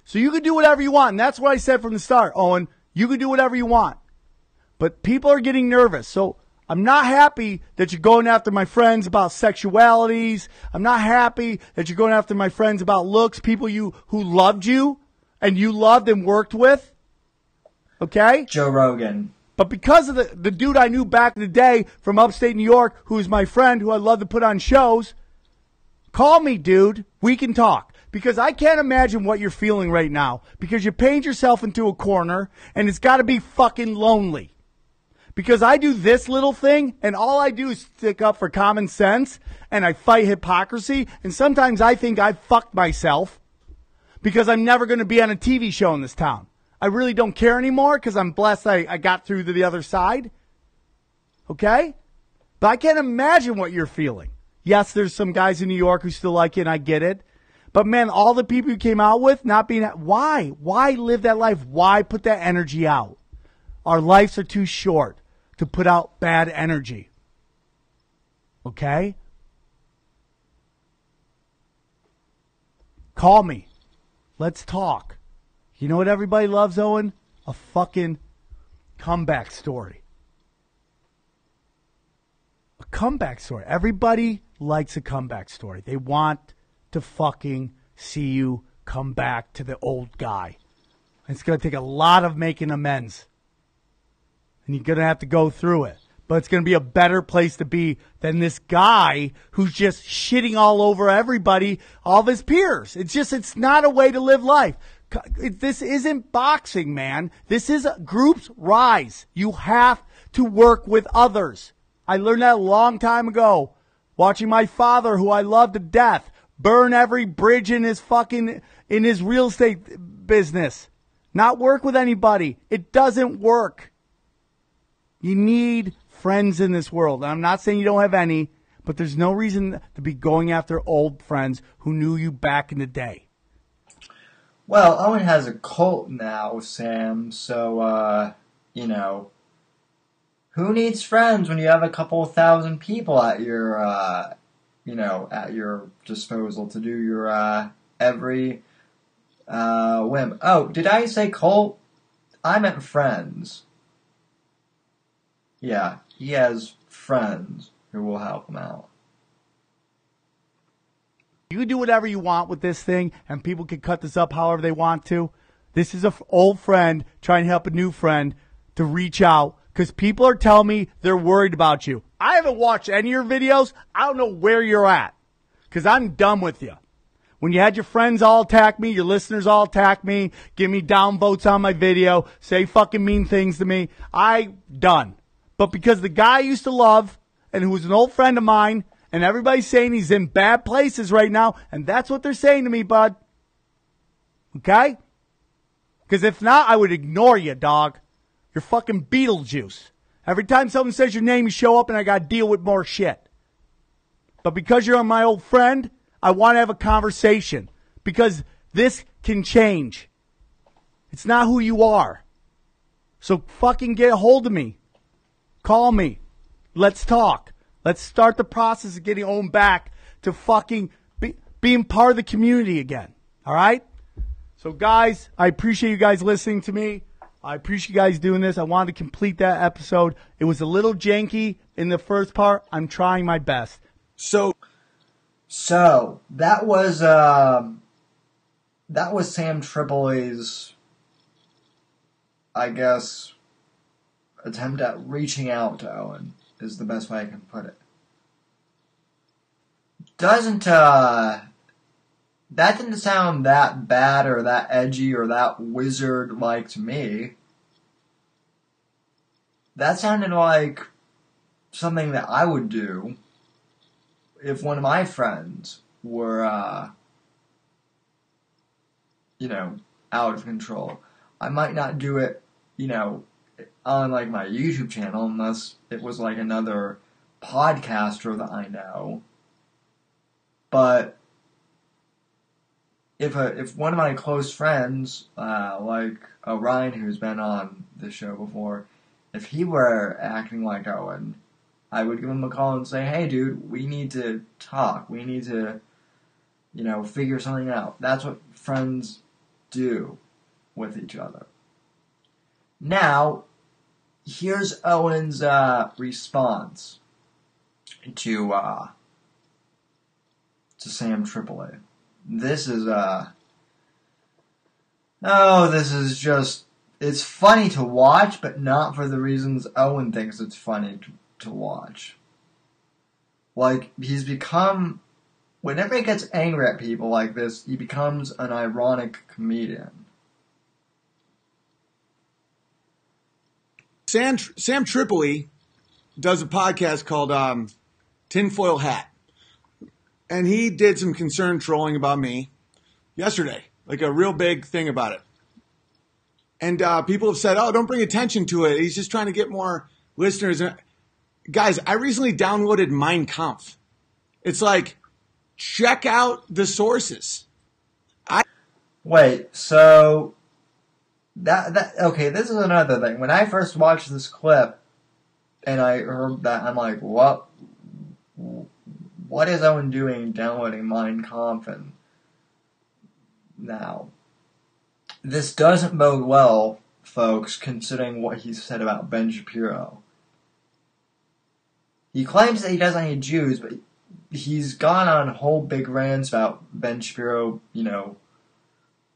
So you can do whatever you want. And that's what I said from the start, Owen. You can do whatever you want. But people are getting nervous. So I'm not happy that you're going after my friends about sexualities. I'm not happy that you're going after my friends about looks, people you who loved you and you loved and worked with. Okay? Joe Rogan. But because of the, the dude I knew back in the day from upstate New York, who was my friend, who I love to put on shows, call me, dude. We can talk. Because I can't imagine what you're feeling right now. Because you paint yourself into a corner, and it's got to be fucking lonely. Because I do this little thing, and all I do is stick up for common sense, and I fight hypocrisy, and sometimes I think I've fucked myself because I'm never going to be on a T V show in this town. I really don't care anymore because I'm blessed I, I got through to the other side. Okay? But I can't imagine what you're feeling. Yes, there's some guys in New York who still like you, and I get it. But, man, all the people you came out with not being – why? Why live that life? Why put that energy out? Our lives are too short to put out bad energy. Okay? Call me. Let's talk. You know what everybody loves, Owen? A fucking comeback story. A comeback story. Everybody likes a comeback story. They want to fucking see you come back to the old guy. It's going to take a lot of making amends. And you're going to have to go through it. But it's going to be a better place to be than this guy who's just shitting all over everybody, all of his peers. It's just, it's not a way to live life. This isn't boxing, man. This is groups rise. You have to work with others. I learned that a long time ago, watching my father, who I loved to death, burn every bridge in his fucking, in his real estate business. Not work with anybody. It doesn't work. You need friends in this world. And I'm not saying you don't have any, but there's no reason to be going after old friends who knew you back in the day. Well, Owen has a cult now, Sam, so, uh, you know, who needs friends when you have a couple thousand people at your, uh, you know, at your disposal to do your, uh, every, uh, whim? Oh, did I say cult? I meant friends. Yeah, he has friends who will help him out. You can do whatever you want with this thing, and people can cut this up however they want to. This is an old friend trying to help a new friend to reach out because people are telling me they're worried about you. I haven't watched any of your videos. I don't know where you're at because I'm done with you. When you had your friends all attack me, your listeners all attack me, give me downvotes on my video, say fucking mean things to me, I'm done. But because the guy I used to love and who was an old friend of mine, and everybody's saying he's in bad places right now, and that's what they're saying to me, bud. Okay? Because if not, I would ignore you, dog. You're fucking Beetlejuice. Every time someone says your name, you show up and I got to deal with more shit. But because you're my old friend, I want to have a conversation. Because this can change. It's not who you are. So fucking get a hold of me. Call me. Let's talk. Let's start the process of getting Owen back to fucking be, being part of the community again. All right? So, guys, I appreciate you guys listening to me. I appreciate you guys doing this. I wanted to complete that episode. It was a little janky in the first part. I'm trying my best. So, so that was uh, that was Sam Tripoli's, I guess, attempt at reaching out to Owen. Is the best way I can put it. Doesn't, uh... That didn't sound that bad or that edgy or that wizard-like to me. That sounded like something that I would do if one of my friends were, uh... you know, out of control. I might not do it, you know, on, like, my YouTube channel, unless it was, like, another podcaster that I know. But if a, if one of my close friends, uh, like Ryan, who's been on this show before, if he were acting like Owen, I would give him a call and say, hey, dude, we need to talk. We need to, you know, figure something out. That's what friends do with each other. Now, here's Owen's uh, response to uh, to Sam Tripoli. This is uh oh, this is just it's funny to watch, but not for the reasons Owen thinks it's funny to, to watch. Like, he's become, whenever he gets angry at people like this, he becomes an ironic comedian. Sam, Sam Tripoli does a podcast called um, Tinfoil Hat. And he did some concerned trolling about me yesterday, like a real big thing about it. And uh, people have said, oh, don't bring attention to it. He's just trying to get more listeners. Guys, I recently downloaded Mein Kampf. It's like, check out the sources. I Wait, so... That that okay, this is another thing. When I first watched this clip and I heard that, I'm like, what what is Owen doing downloading Mein Kampf? And now, this doesn't bode well, folks, considering what he said about Ben Shapiro. He claims that he doesn't hate Jews, but he's gone on whole big rants about Ben Shapiro, you know,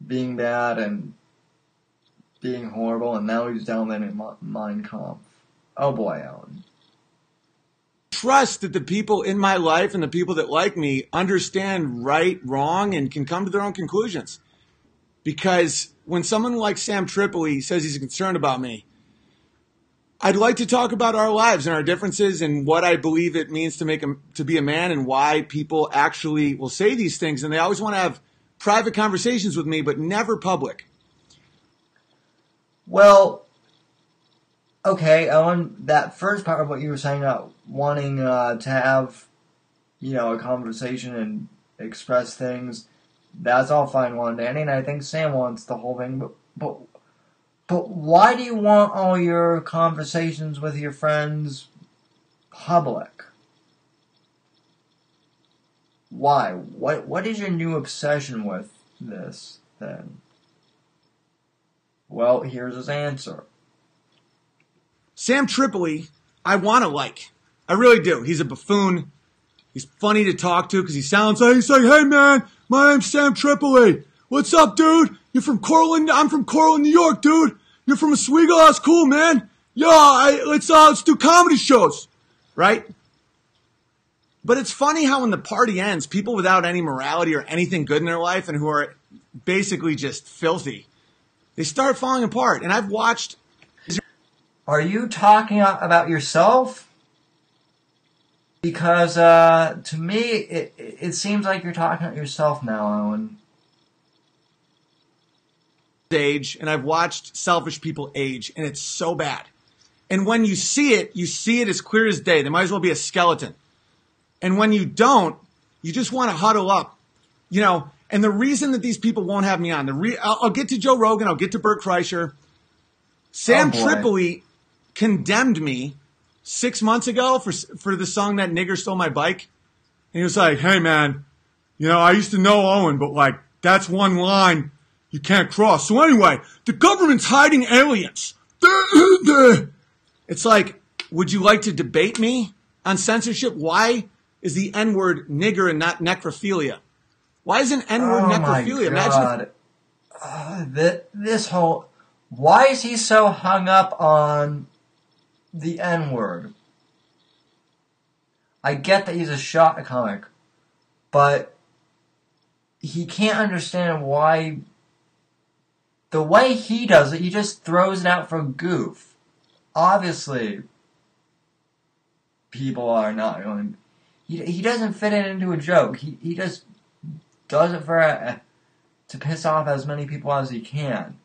being bad and being horrible, and now he's downloading Mein Kampf. Oh boy, Alan. Trust that the people in my life and the people that like me understand right, wrong, and can come to their own conclusions. Because when someone like Sam Tripoli says he's concerned about me, I'd like to talk about our lives and our differences and what I believe it means to make a, to be a man and why people actually will say these things. And they always want to have private conversations with me, but never public. Well, okay, Owen, that first part of what you were saying about wanting uh, to have, you know, a conversation and express things, that's all fine, Juan Danny, and I think Sam wants the whole thing, but, but, but why do you want all your conversations with your friends public? Why? What, what is your new obsession with this, then? Well, here's his answer. Sam Tripoli, I want to like. I really do. He's a buffoon. He's funny to talk to because he sounds like, he's like, hey, man, my name's Sam Tripoli. What's up, dude? You're from Cortland? I'm from Cortland, New York, dude. You're from Oswego? That's cool, man. Yo, I, let's, uh, let's do comedy shows, right? But it's funny how when the party ends, people without any morality or anything good in their life and who are basically just filthy, they start falling apart, and I've watched... Are you talking about yourself? Because, uh, to me, it, it seems like you're talking about yourself now, Owen. Age, and I've watched selfish people age, and it's so bad. And when you see it, you see it as clear as day. They might as well be a skeleton. And when you don't, you just want to huddle up, you know... And the reason that these people won't have me on, the re- I'll, I'll get to Joe Rogan, I'll get to Bert Kreischer. Sam oh Tripoli condemned me six months ago for for the song That Nigger Stole My Bike. And he was like, hey, man, you know, I used to know Owen, but, like, that's one line you can't cross. So anyway, the government's hiding aliens. It's like, would you like to debate me on censorship? Why is the N-word nigger and not necrophilia? Why is an N-word oh necrophilia? Imagine if- uh, th- this whole... Why is he so hung up on the N-word? I get that he's a shot comic, but he can't understand why... The way he does it, he just throws it out for goof. Obviously, people are not going... He, he doesn't fit it into a joke. He, he just... does it for uh, to piss off as many people as he can.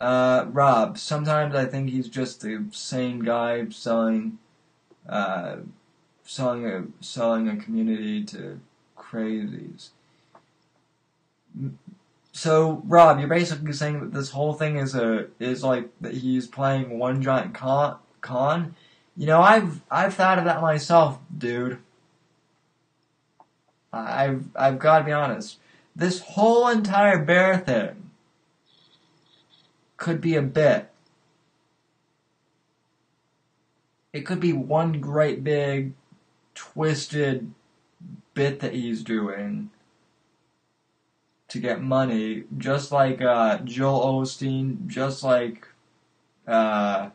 Uh, Rob, sometimes I think he's just the same guy selling uh, selling a selling a community to crazies. So, Rob, you're basically saying that this whole thing is a is like that he's playing one giant con. con? You know, I've I've thought of that myself, dude. I've I've got to be honest. This whole entire bear thing could be a bit. It could be one great big twisted bit that he's doing to get money, just like uh, Joel Osteen, just like uh,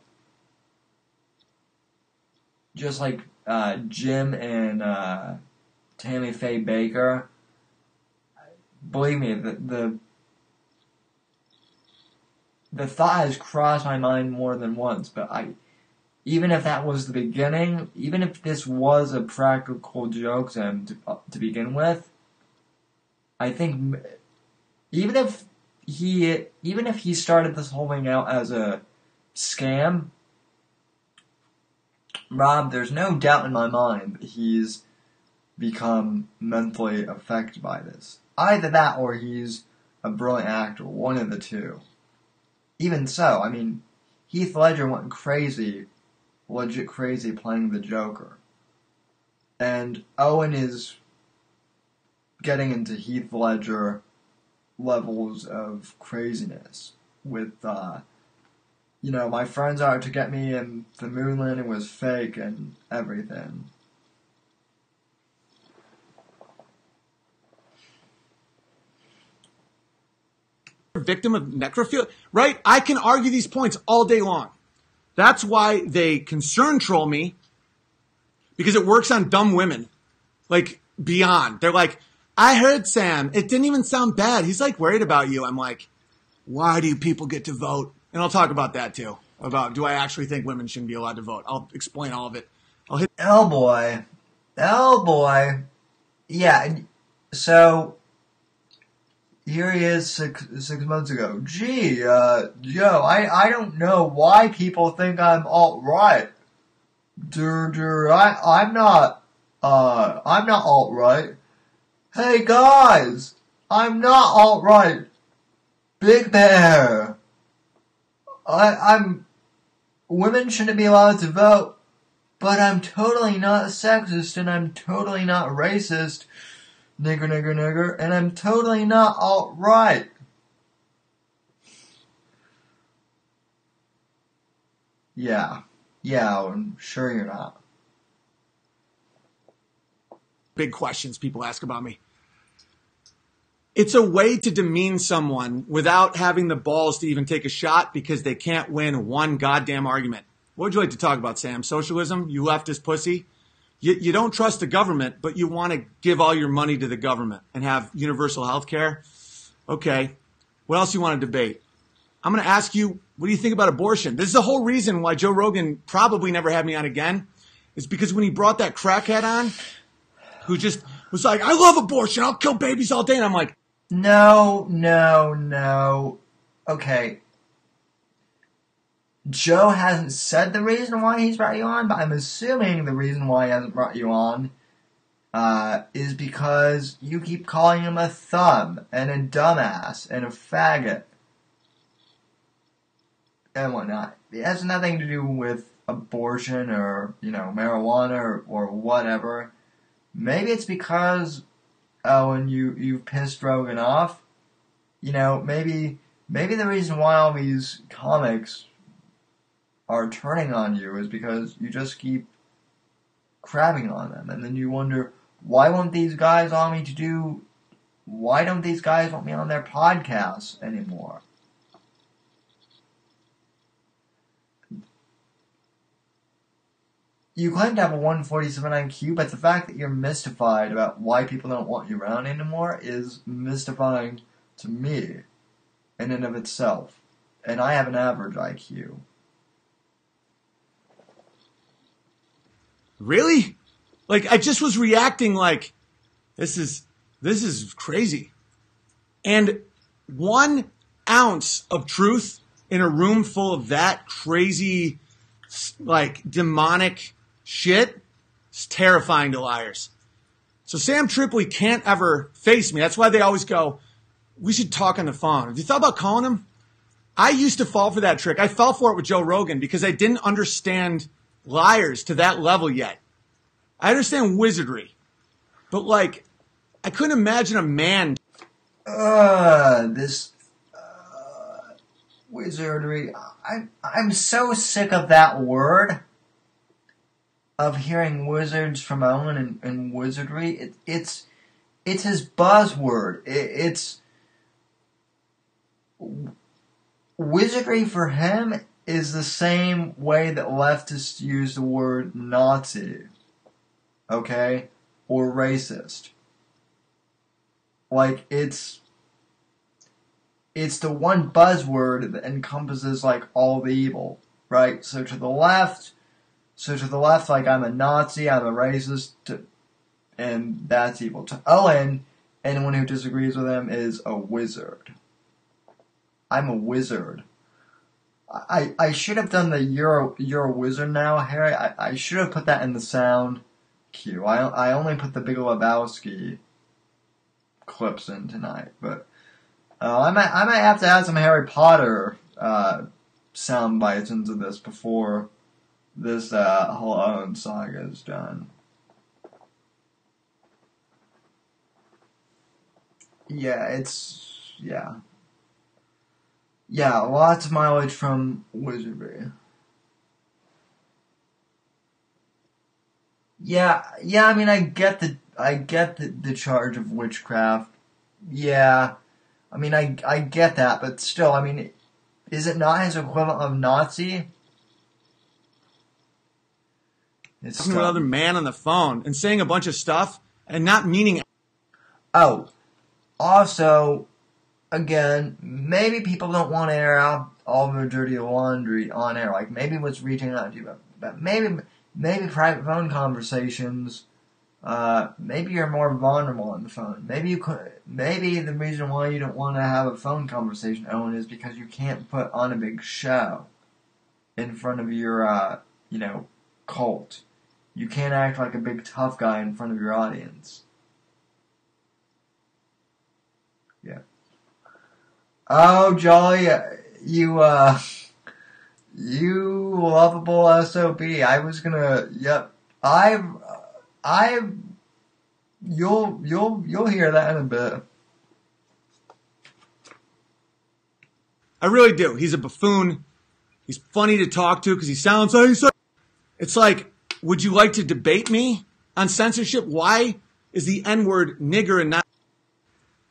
just like uh, Jim and uh, Tammy Faye Baker. Believe me, the, the the thought has crossed my mind more than once, but I, even if that was the beginning, even if this was a practical joke to him to, uh, to begin with, I think even if he even if he started this whole thing out as a scam, Rob, there's no doubt in my mind that he's become mentally affected by this. Either that or he's a brilliant actor, one of the two. Even so, I mean, Heath Ledger went crazy, legit crazy, playing the Joker. And Owen is getting into Heath Ledger levels of craziness with, uh, you know, my friends are out to get me and the moon landing was fake and everything. Victim of necrophilia, right? I can argue these points all day long. That's why they concern troll me, because it works on dumb women. Like, beyond. They're like, I heard Sam. It didn't even sound bad. He's, like, worried about you. I'm like, why do people get to vote? And I'll talk about that, too, about do I actually think women shouldn't be allowed to vote. I'll explain all of it. I'll hit... Oh, boy. Oh, boy. Yeah, so... Here he is six, six months ago. Gee, uh, Joe, I, I don't know why people think I'm alt-right. Dur, dur, I, I'm not, uh, I'm not alt-right. Hey guys, I'm not alt-right. Big Bear. I, I'm, women shouldn't be allowed to vote, but I'm totally not sexist and I'm totally not racist. Nigger, nigger, nigger, and I'm totally not alt-right. Yeah. Yeah, I'm sure you're not. Big questions people ask about me. It's a way to demean someone without having the balls to even take a shot because they can't win one goddamn argument. What would you like to talk about, Sam? Socialism? You leftist pussy? You, you don't trust the government, but you want to give all your money to the government and have universal health care? Okay. What else you want to debate? I'm going to ask you, what do you think about abortion? This is the whole reason why Joe Rogan probably never had me on again, is because when he brought that crackhead on, who just was like, I love abortion. I'll kill babies all day. And I'm like, no, no, no. Okay. Joe hasn't said the reason why he's brought you on, but I'm assuming the reason why he hasn't brought you on uh, is because you keep calling him a thumb and a dumbass and a faggot and whatnot. It has nothing to do with abortion or, you know, marijuana or, or whatever. Maybe it's because, oh, and you, you pissed Rogan off. You know, maybe maybe the reason why all these comics are turning on you is because you just keep crapping on them, and then you wonder why won't these guys want me to do? Why don't these guys want me on their podcasts anymore? You claim to have a one forty-seven I Q, but the fact that you're mystified about why people don't want you around anymore is mystifying to me, in and of itself. And I have an average I Q. Really? Like, I just was reacting like, this is, this is crazy. And one ounce of truth in a room full of that crazy, like, demonic shit It's terrifying to liars. So Sam Tripoli can't ever face me. That's why they always go, we should talk on the phone. Have you thought about calling him? I used to fall for that trick. I fell for it with Joe Rogan because I didn't understand liars to that level yet. I understand wizardry. But, like, I couldn't imagine a man. Uh, this uh, wizardry. I, I'm so sick of that word, of hearing wizards from Owen and, and wizardry. It, it's it's his buzzword. It, it's... Wizardry for him is the same way that leftists use the word Nazi, okay, or racist. Like, it's it's the one buzzword that encompasses, like, all the evil, right? So to the left, so to the left, like, I'm a Nazi, I'm a racist, to, and that's evil. To Owen, anyone who disagrees with him is a wizard. I'm a wizard. I I should have done the you're a, you're a wizard now, Harry. I, I should have put that in the sound cue. I, I only put the Big Lebowski clips in tonight, but uh, I might I might have to add some Harry Potter uh, sound bites into this before this uh, whole Owen saga is done. Yeah, it's yeah. Yeah, lots of mileage from wizardry. Yeah, yeah. I mean, I get the, I get the, the charge of witchcraft. Yeah, I mean, I, I get that, but still, I mean, is it not his equivalent of Nazi? It's talking to another man on the phone and saying a bunch of stuff and not meaning. Oh, also. Again, maybe people don't want to air out all their dirty laundry on air. Like, maybe what's reaching out to you, but maybe maybe private phone conversations. Uh, maybe you're more vulnerable on the phone. Maybe you could. Maybe the reason why you don't want to have a phone conversation, Owen, is because you can't put on a big show in front of your, uh, you know, cult. You can't act like a big tough guy in front of your audience. Yeah. Oh, Jolly, you, uh, you lovable S O B. I was gonna, yep, I've, I've, you'll, you'll, you'll hear that in a bit. I really do. He's a buffoon. He's funny to talk to because he sounds like, he's like, it's like, would you like to debate me on censorship? Why is the N-word nigger and not,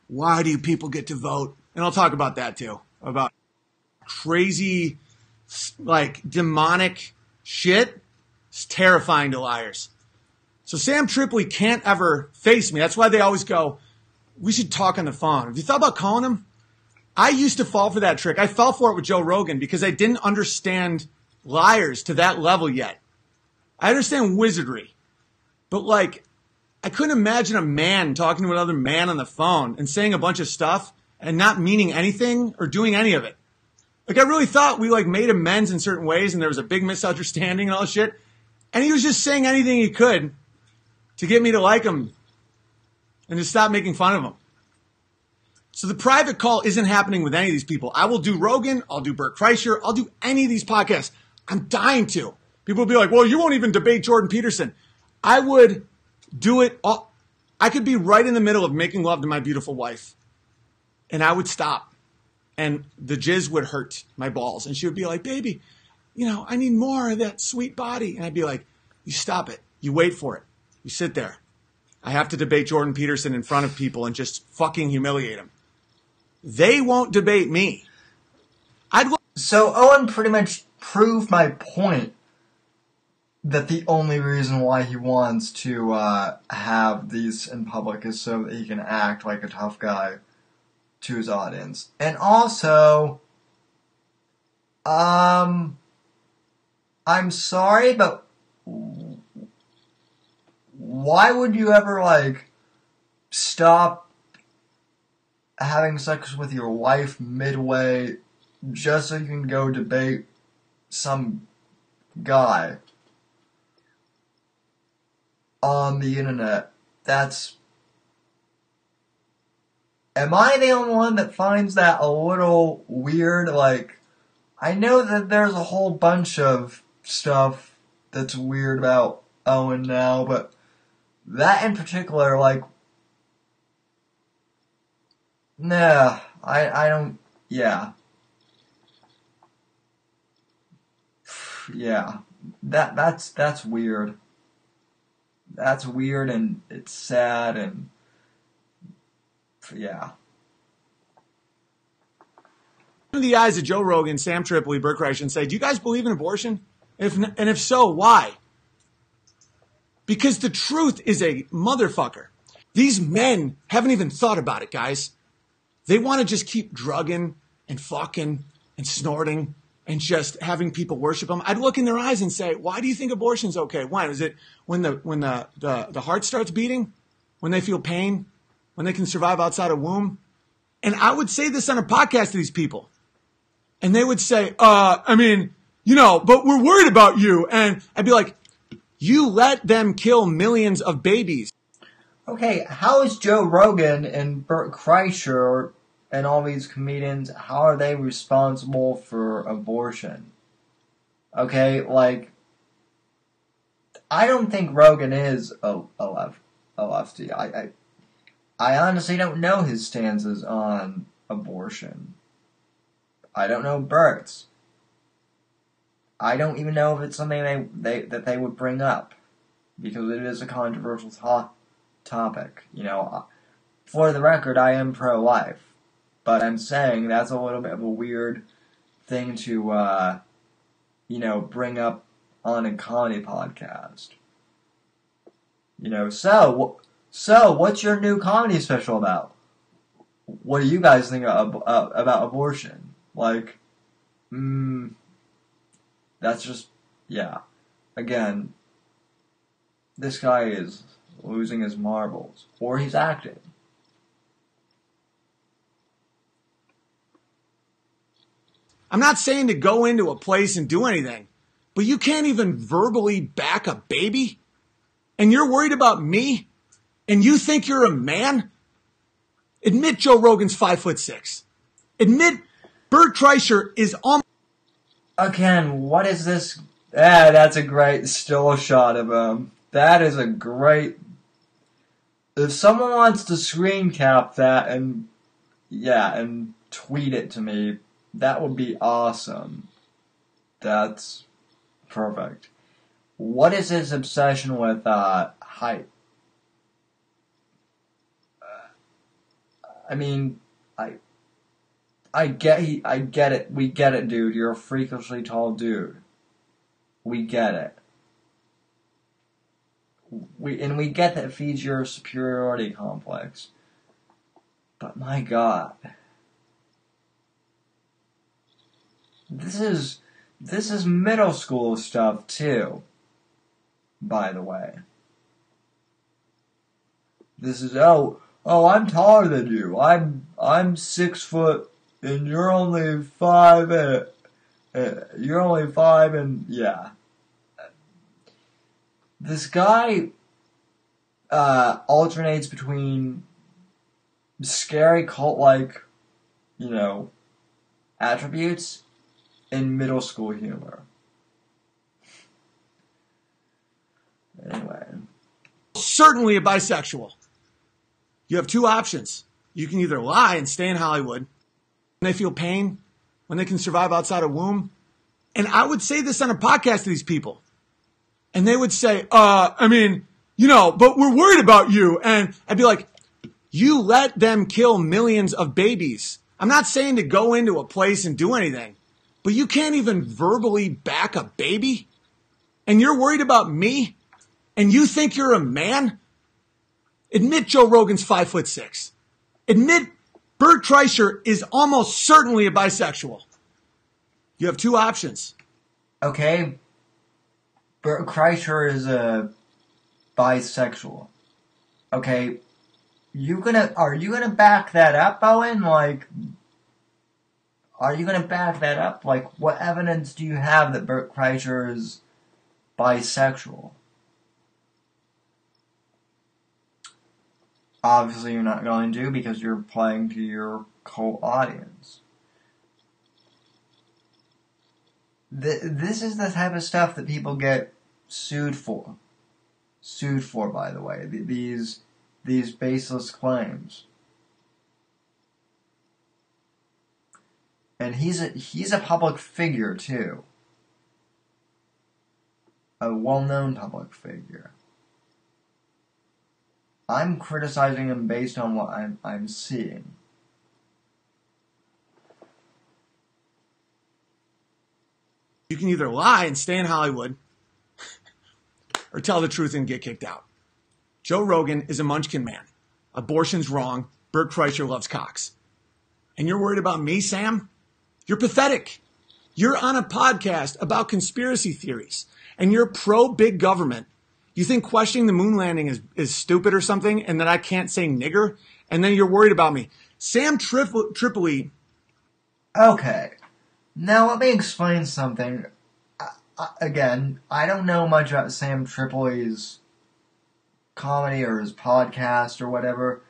why do you people get to vote? And I'll talk about that, too, about crazy, like, demonic shit. It's terrifying to liars. So Sam Tripoli can't ever face me. That's why they always go, we should talk on the phone. Have you thought about calling him? I used to fall for that trick. I fell for it with Joe Rogan because I didn't understand liars to that level yet. I understand wizardry, but, like, I couldn't imagine a man talking to another man on the phone and saying a bunch of stuff and not meaning anything or doing any of it. Like, I really thought we, like, made amends in certain ways and there was a big misunderstanding and all this shit. And he was just saying anything he could to get me to like him and to stop making fun of him. So the private call isn't happening with any of these people. I will do Rogan. I'll do Bert Kreischer. I'll do any of these podcasts. I'm dying to. People will be like, well, you won't even debate Jordan Peterson. I would do it all. I could be right in the middle of making love to my beautiful wife. And I would stop, and the jizz would hurt my balls. And she would be like, baby, you know, I need more of that sweet body. And I'd be like, you stop it. You wait for it. You sit there. I have to debate Jordan Peterson in front of people and just fucking humiliate him. They won't debate me. I'd lo- So Owen pretty much proved my point that the only reason why he wants to uh, have these in public is so that he can act like a tough guy to his audience. And also, um, I'm sorry, but why would you ever, like, stop having sex with your wife midway just so you can go debate some guy? on the internet. That's... Am I the only one that finds that a little weird? Like, I know that there's a whole bunch of stuff that's weird about Owen now, but that in particular, like, nah, I, I don't, yeah. Yeah, that, that's, that's weird. That's weird, and it's sad, and, yeah. In the eyes of Joe Rogan, Sam Tripoli, Bert Kreischer, and say, do you guys believe in abortion? If, and if so, why? Because the truth is a motherfucker. These men haven't even thought about it, guys. They want to just keep drugging and fucking and snorting and just having people worship them. I'd look in their eyes and say, why do you think abortion's okay? Why? Is it when the when the, the, the heart starts beating? When they feel pain? When they can survive outside a womb? And I would say this on a podcast to these people. And they would say, uh, I mean, you know, but we're worried about you. And I'd be like, you let them kill millions of babies. Okay, how is Joe Rogan and Bert Kreischer and all these comedians, how are they responsible for abortion? Okay, like, I don't think Rogan is a, a, left, a lefty. I, I I honestly don't know his stances on abortion. I don't know Bert's. I don't even know if it's something they, they that they would bring up, because it is a controversial to- topic. You know, for the record, I am pro-life. But I'm saying that's a little bit of a weird thing to, uh, you know, bring up on a comedy podcast. You know, so, so what's your new comedy special about? What do you guys think of, uh, about abortion? Like, mm, that's just, yeah. Again, this guy is losing his marbles. Or he's acting. I'm not saying to go into a place and do anything, but you can't even verbally back a baby? And you're worried about me? And you think you're a man? Admit Joe Rogan's five foot six. Admit Bert Kreischer is on. Again, what is this? Ah, that's a great still shot of him. That is a great... If someone wants to screen cap that and, yeah, and tweet it to me, that would be awesome. That's perfect. What is his obsession with uh, height? Uh, I mean, I, I get, he, I get it. We get it, dude. You're a freakishly tall dude. We get it. We and we get that feeds your superiority complex. But my God. This is, this is middle school stuff, too, by the way. This is, oh, oh, I'm taller than you. I'm, I'm six foot, and you're only five, and, and you're only five, and, yeah. This guy, uh, alternates between scary cult-like, you know, attributes in middle school humor. Anyway. Certainly a bisexual. You have two options. You can either lie and stay in Hollywood when they feel pain, when they can survive outside a womb. And I would say this on a podcast to these people. And they would say, uh, I mean, you know, but we're worried about you. And I'd be like, you let them kill millions of babies. I'm not saying to go into a place and do anything. But you can't even verbally back a baby? And you're worried about me? And you think you're a man? Admit Joe Rogan's five foot six. Admit Bert Kreischer is almost certainly a bisexual. You have two options. Okay. Bert Kreischer is a bisexual. Okay. You gonna, are you gonna back that up, Owen? Like... Are you going to back that up? Like, what evidence do you have that Bert Kreischer is bisexual? Obviously you're not going to, because you're playing to your cult audience. Th- this is the type of stuff that people get sued for. Sued for, by the way. Th- these, these baseless claims. And he's a, he's a public figure, too. A well-known public figure. I'm criticizing him based on what I'm, I'm seeing. You can either lie and stay in Hollywood or tell the truth and get kicked out. Joe Rogan is a munchkin man. Abortion's wrong. Bert Kreischer loves cocks. And you're worried about me, Sam? You're pathetic. You're on a podcast about conspiracy theories, and you're pro-big government. You think questioning the moon landing is, is stupid or something, and that I can't say nigger? And then you're worried about me. Sam Tripoli... Tripoli. Okay. Now let me explain something. I, I, again, I don't know much about Sam Tripoli's comedy or his podcast or whatever,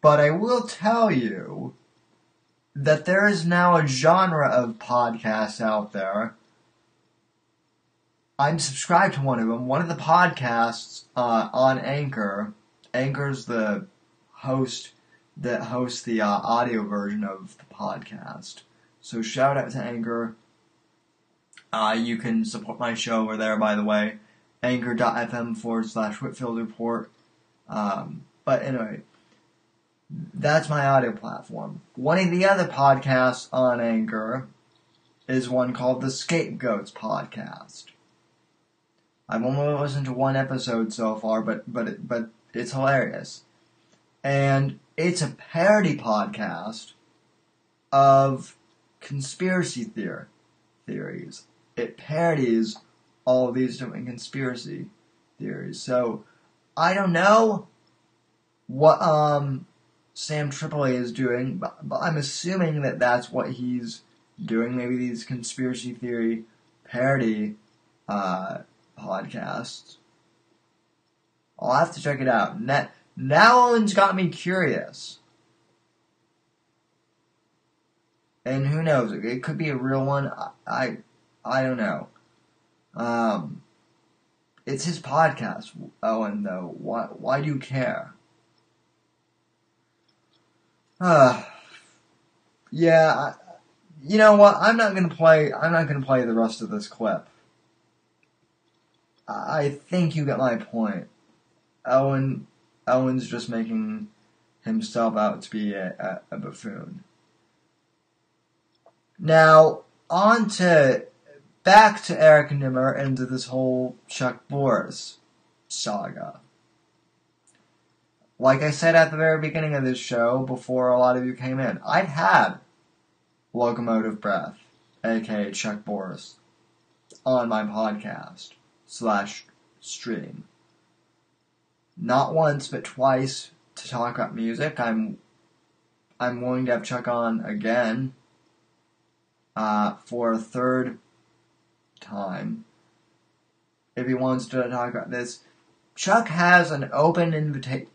but I will tell you that there is now a genre of podcasts out there. I'm subscribed to one of them. One of the podcasts uh, on Anchor, Anchor's the host that hosts the uh, audio version of the podcast. So shout out to Anchor. Uh, you can support my show over there, by the way. Anchor.fm forward slash Whitfield Report. Um, but anyway, that's my audio platform. One of the other podcasts on Anchor is one called the Scapegoats Podcast. I've only listened to one episode so far, but but it, but it's hilarious. And it's a parody podcast of conspiracy theory, theories. It parodies all of these different conspiracy theories. So, I don't know what um, Sam Tripoli is doing, but, but I'm assuming that that's what he's doing. Maybe these conspiracy theory parody uh podcasts. I'll have to check it out. Now, now Owen's got me curious. And who knows? It could be a real one. I, I, I don't know. Um, it's his podcast, Owen, though. Why, why do you care? Uh, yeah, I, you know what? I'm not gonna play, I'm not gonna play the rest of this clip. I think you get my point. Owen, Owen's just making himself out to be a, a, a buffoon. Now, on to, back to Eric Nimmer and to this whole Chuck Boris saga. Like I said at the very beginning of this show, before a lot of you came in, I've had Locomotive Breath, aka Chuck Boris, on my podcast. Slash stream. Not once, but twice to talk about music. I'm I'm willing to have Chuck on again uh, for a third time if he wants to talk about this. Chuck has an open invita-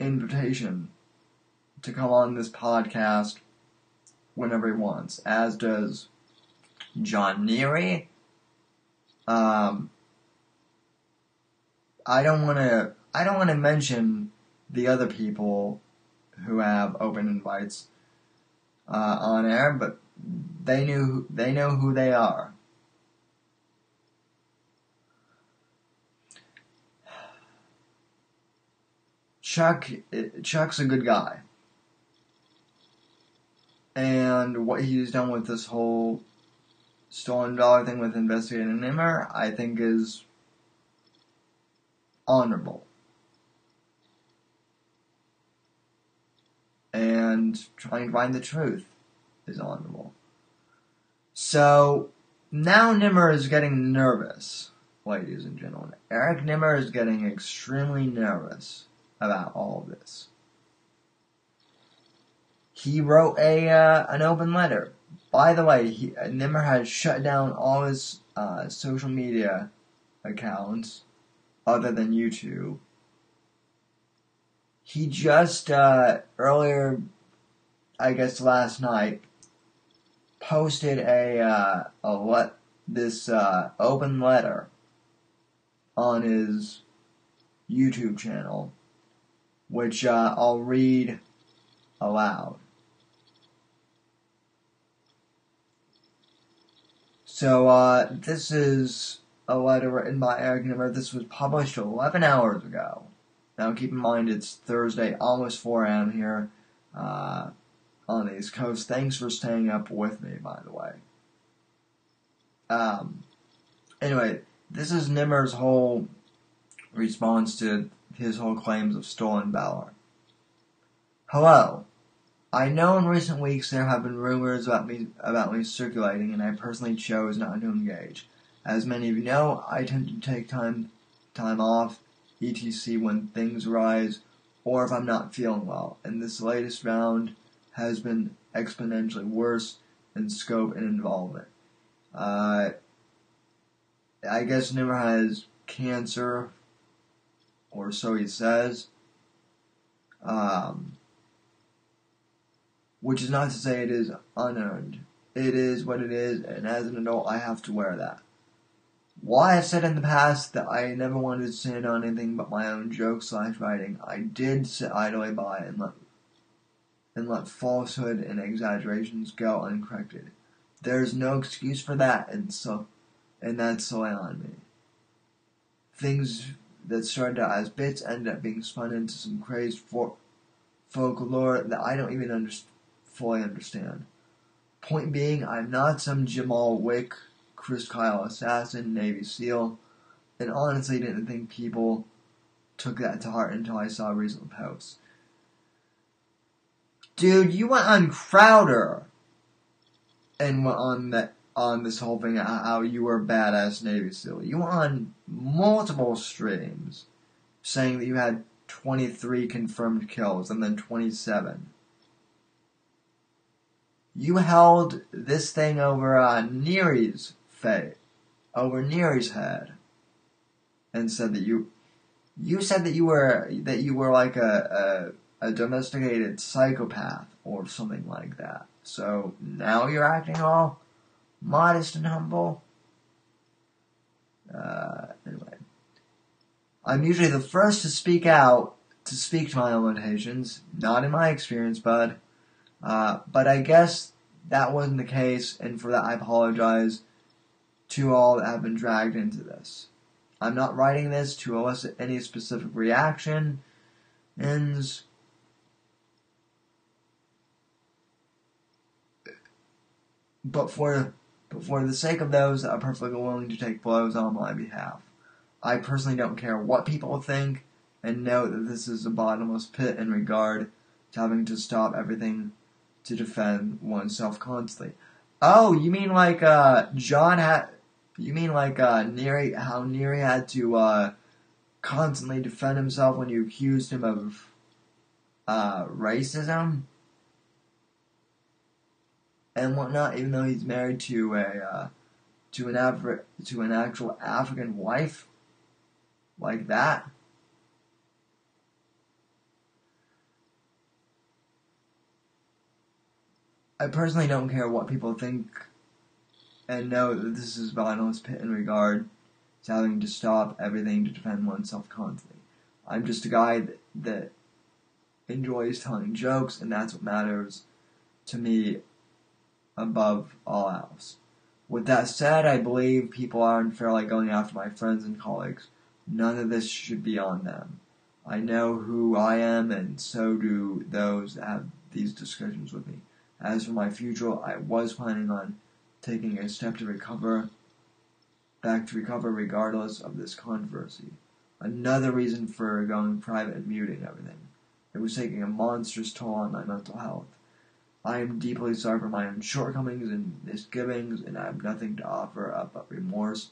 invitation to come on this podcast whenever he wants, as does John Neary. Um... I don't want to. I don't want to mention the other people who have open invites uh, on air, but they knew. They know who they are. Chuck. Chuck's a good guy, and what he's done with this whole stolen dollar thing with investigating Nimmer, I think, is honorable. And trying to find the truth is honorable. So, now Nimmer is getting nervous, ladies and gentlemen. Eric Nimmer is getting extremely nervous about all of this. He wrote a uh, an open letter. By the way, he, uh, Nimmer has shut down all his uh, social media accounts other than YouTube. He just, uh, earlier, I guess last night, posted a, uh, a let, this, uh, open letter on his YouTube channel, which, uh, I'll read aloud. So, uh, this is a letter written by Eric Nimmer. This was published eleven hours ago. Now, keep in mind, it's Thursday, almost four a.m. here uh, on the East Coast. Thanks for staying up with me, by the way. Um, anyway, this is Nimmer's whole response to his whole claims of stolen valor. Hello. I know in recent weeks there have been rumors about me, about me circulating, and I personally chose not to engage. As many of you know, I tend to take time, time off, et cetera when things rise, or if I'm not feeling well, and this latest round has been exponentially worse in scope and involvement. Uh, I guess Nimmer has cancer, or so he says, um, which is not to say it is unearned. It is what it is, and as an adult, I have to wear that. While I have said in the past that I never wanted to stand on anything but my own jokes slash writing, I did sit idly by and let, and let falsehood and exaggerations go uncorrected. There is no excuse for that, and so, and that's solely on me. Things that started out as bits ended up being spun into some crazed for, folklore that I don't even under, fully understand. Point being, I'm not some Jamal Wick, Chris Kyle assassin, Navy SEAL, and honestly didn't think people took that to heart until I saw recent posts. Dude, you went on Crowder and went on that on this whole thing how you were a badass Navy SEAL. You went on multiple streams saying that you had twenty-three confirmed kills and then twenty-seven. You held this thing over uh, Neary's fate, over Neary's head, and said that you, you said that you were that you were like a, a a domesticated psychopath or something like that. So now you're acting all modest and humble. Uh, anyway, I'm usually the first to speak out, to speak to my own limitations. Not in my experience, bud. Uh, but I guess that wasn't the case, and for that I apologize to all that have been dragged into this. I'm not writing this to elicit any specific reaction, and but for, but for the sake of those that are perfectly willing to take blows on my behalf. I personally don't care what people think, and know that this is a bottomless pit in regard to having to stop everything to defend oneself constantly. Oh, you mean like, uh, John had, you mean like, uh, Neary, how Neary had to, uh, constantly defend himself when you accused him of, uh, racism? And whatnot, even though he's married to a, uh, to an Afri- to an actual African wife? Like that? I personally don't care what people think, and know that this is bottomless pit in regard to having to stop everything to defend oneself constantly. I'm just a guy that, that enjoys telling jokes, and that's what matters to me above all else. With that said, I believe people are unfairly going after my friends and colleagues. None of this should be on them. I know who I am, and so do those that have these discussions with me. As for my future, I was planning on taking a step to recover, back to recover regardless of this controversy. Another reason for going private and muting everything. It was taking a monstrous toll on my mental health. I am deeply sorry for my own shortcomings and misgivings, and I have nothing to offer up but remorse.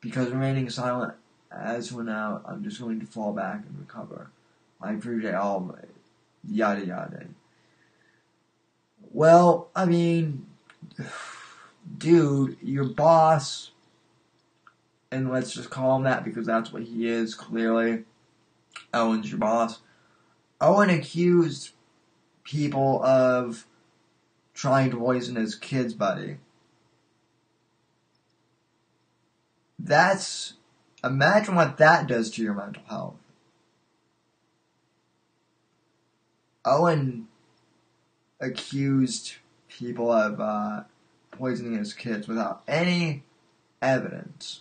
Because remaining silent as for now, I'm just going to fall back and recover. I appreciate all of it. Yada yada. Well, I mean, dude, your boss, and let's just call him that because that's what he is, clearly. Owen's your boss. Owen accused people of trying to poison his kid's buddy. That's, imagine what that does to your mental health. Owen accused people of uh, poisoning his kids without any evidence.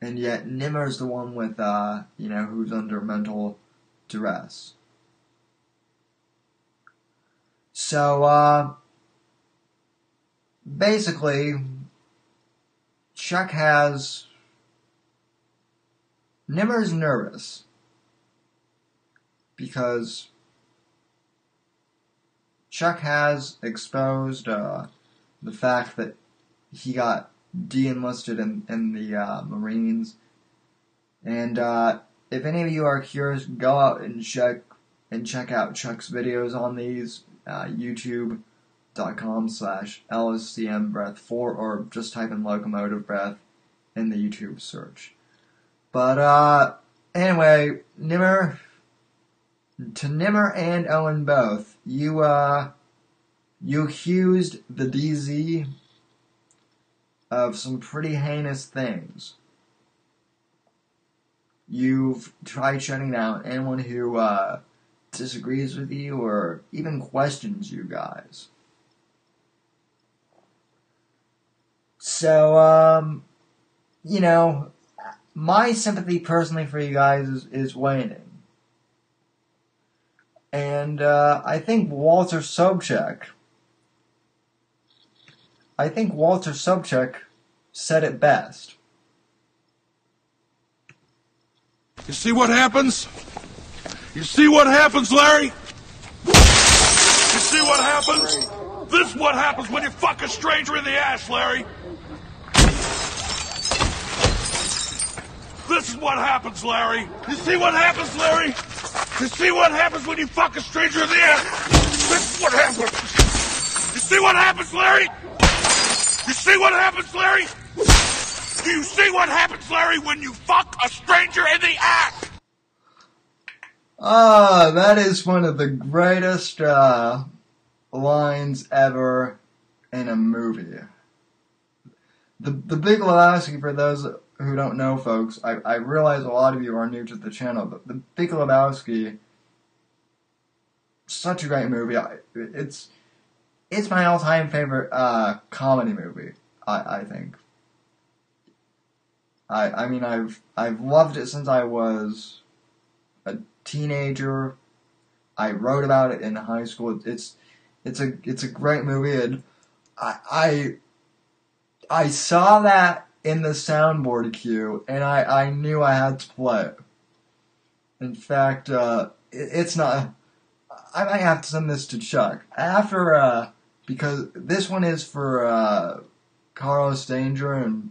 And yet Nimmer's the one with, uh, you know, who's under mental duress. So, uh, basically, Chuck has, Nimmer's nervous because Chuck has exposed uh, the fact that he got de-enlisted in, in the uh, Marines. And uh, if any of you are curious, go out and check and check out Chuck's videos on these. Uh, YouTube.com slash LSCM Breath 4 or just type in Locomotive Breath in the YouTube search. But uh, anyway, Nimmer, to Nimmer and Owen both, you, uh, you accused the D Z of some pretty heinous things. You've tried shutting down anyone who uh, disagrees with you or even questions you guys. So, um, you know, my sympathy personally for you guys is, is waning. And uh, I think Walter Sobchak I think Walter Sobchak said it best. You see what happens? You see what happens, Larry? You see what happens? This is what happens when you fuck a stranger in the ass, Larry. This is what happens, Larry. You see what happens, Larry? You see what happens when you fuck a stranger in the ass? This is what happens. You see what happens, Larry? You see what happens, Larry? Do you see what happens, Larry, when you fuck a stranger in the ass? Ah, that is one of the greatest uh, lines ever in a movie. The The Big Lebowski, for those who don't know, folks, I, I realize a lot of you are new to the channel, but The Big Lebowski, such a great movie. I, it's... It's my all-time favorite uh, comedy movie. I, I think. I I mean I've I've loved it since I was a teenager. I wrote about it in high school. It's it's a it's a great movie, and I I, I saw that in the soundboard queue, and I, I knew I had to play it. In fact, uh, it, it's not. I might have to send this to Chuck. After, uh, because this one is for, uh, Carlos Danger and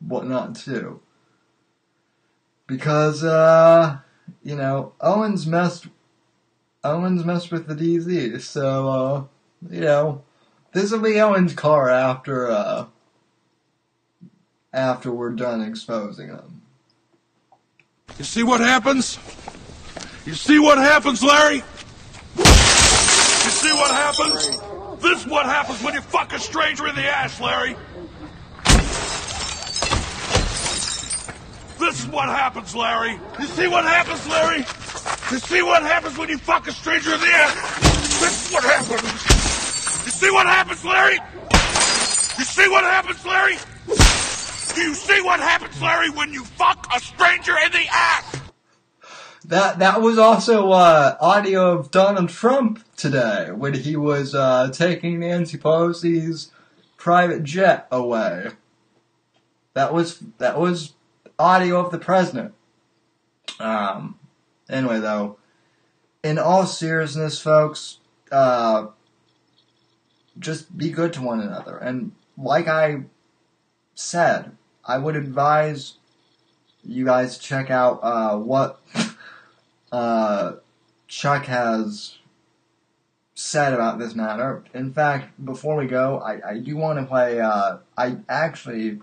whatnot, too. Because, uh, you know, Owen's messed, Owen's messed with the D Z, so, uh, you know, this will be Owen's car after, uh, after we're done exposing him. You see what happens? You see what happens, Larry? You see what happens? This is what happens when you fuck a stranger in the ass, Larry. This is what happens, Larry. You see what happens, Larry? You see what happens when you fuck a stranger in the ass? This is what happens. You see what happens, Larry? You see what happens, Larry? Do you see what happens, Larry, when you fuck a stranger in the ass? That that was also uh, audio of Donald Trump today when he was uh, taking Nancy Pelosi's private jet away. That was that was audio of the president. Um. Anyway, though, in all seriousness, folks, uh, just be good to one another. And like I said, I would advise you guys check out uh, what. Uh, Chuck has said about this matter. In fact, before we go, I, I do want to play, uh, I actually,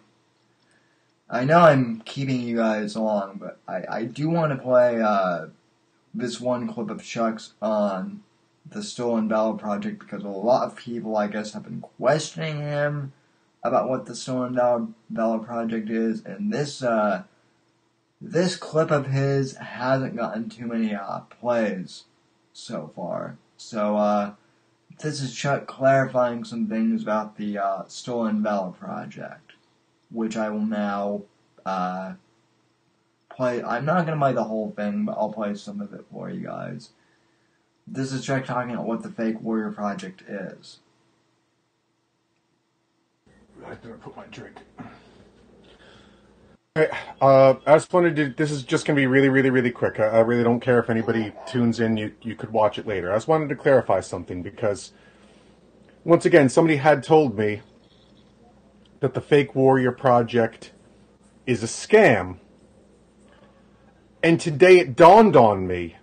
I know I'm keeping you guys along, but I, I do want to play, uh, this one clip of Chuck's on the Stolen Valor Project, because a lot of people, I guess, have been questioning him about what the Stolen Valor, Valor Project is, and this uh, this clip of his hasn't gotten too many uh, plays so far. So uh, this is Chuck clarifying some things about the uh, Stolen Valor Project, which I will now uh, play. I'm not going to play the whole thing, but I'll play some of it for you guys. This is Chuck talking about what the Fake Warrior Project is. That's where I put my drink. Hey, uh, I just wanted to, this is just going to be really, really, really quick. I, I really don't care if anybody tunes in. You, you could watch it later. I just wanted to clarify something because, once again, somebody had told me that the Fake Warrior Project is a scam. And today it dawned on me.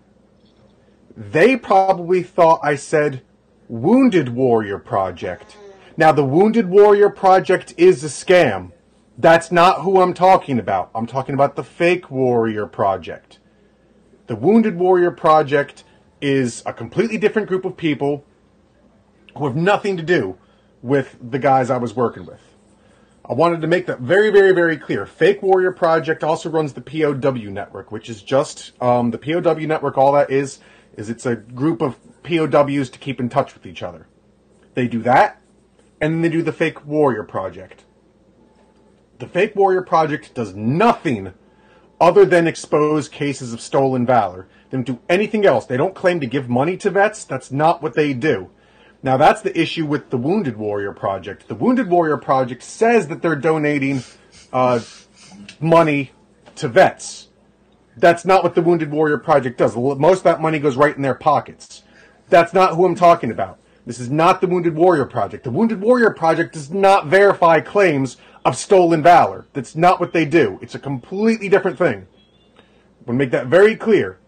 They probably thought I said Wounded Warrior Project. Now, the Wounded Warrior Project is a scam. That's not who I'm talking about. I'm talking about the Fake Warrior Project. The Wounded Warrior Project is a completely different group of people who have nothing to do with the guys I was working with. I wanted to make that very, very, very clear. Fake Warrior Project also runs the P O W network, which is just um, the P O W network. All that is, is it's a group of P O Ws to keep in touch with each other. They do that. And then they do the Fake Warrior Project. The Fake Warrior Project does nothing other than expose cases of stolen valor. They don't do anything else. They don't claim to give money to vets. That's not what they do. Now, that's the issue with the Wounded Warrior Project. The Wounded Warrior Project says that they're donating uh, money to vets. That's not what the Wounded Warrior Project does. Most of that money goes right in their pockets. That's not who I'm talking about. This is not the Wounded Warrior Project. The Wounded Warrior Project does not verify claims of stolen valor. That's not what they do. It's a completely different thing. I want to make that very clear.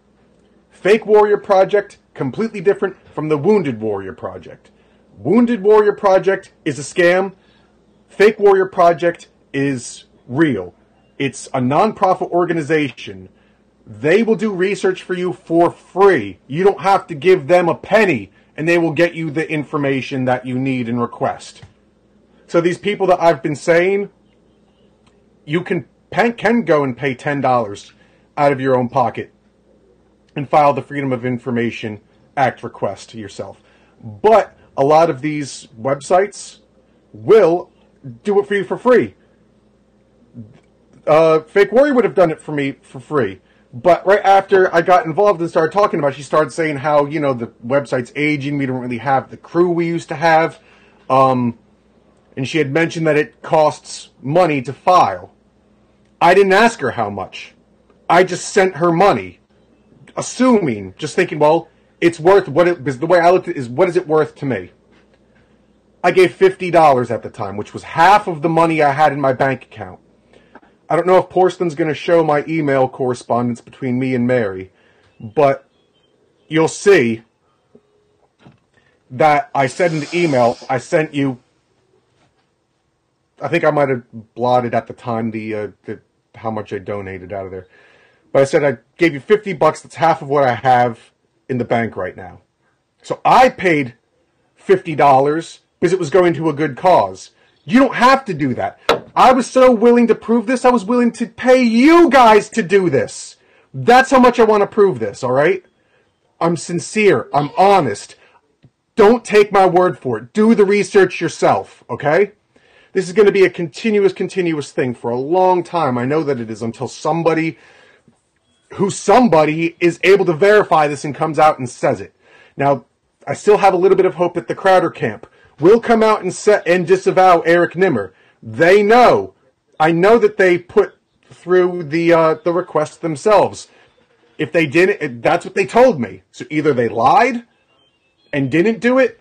Fake Warrior Project, completely different from the Wounded Warrior Project. Wounded Warrior Project is a scam. Fake Warrior Project is real. It's a nonprofit organization. They will do research for you for free. You don't have to give them a penny. And they will get you the information that you need and request. So these people that I've been saying, you can can go and pay ten dollars out of your own pocket and file the Freedom of Information Act request yourself. But a lot of these websites will do it for you for free. Uh, Fake Warrior would have done it for me for free. But right after I got involved and started talking about it, she started saying how, you know, the website's aging. We don't really have the crew we used to have. Um, and she had mentioned that it costs money to file. I didn't ask her how much. I just sent her money, assuming, just thinking, well, it's worth what it, because the way I looked at it is, what is it worth to me? I gave fifty dollars at the time, which was half of the money I had in my bank account. I don't know if Porcelain's going to show my email correspondence between me and Mary, but you'll see that I said in the email, I sent you, I think I might have blotted at the time the, uh, the how much I donated out of there, but I said I gave you fifty bucks. That's half of what I have in the bank right now. So I paid fifty dollars because it was going to a good cause. You don't have to do that. I was so willing to prove this, I was willing to pay you guys to do this. That's how much I want to prove this, all right? I'm sincere. I'm honest. Don't take my word for it. Do the research yourself, okay? This is going to be a continuous, continuous thing for a long time. I know that it is, until somebody who somebody is able to verify this and comes out and says it. Now, I still have a little bit of hope that the Crowder camp will come out and set and disavow Eric Nimmer. They know. I know that they put through the uh, the request themselves. If they didn't, that's what they told me. So either they lied and didn't do it,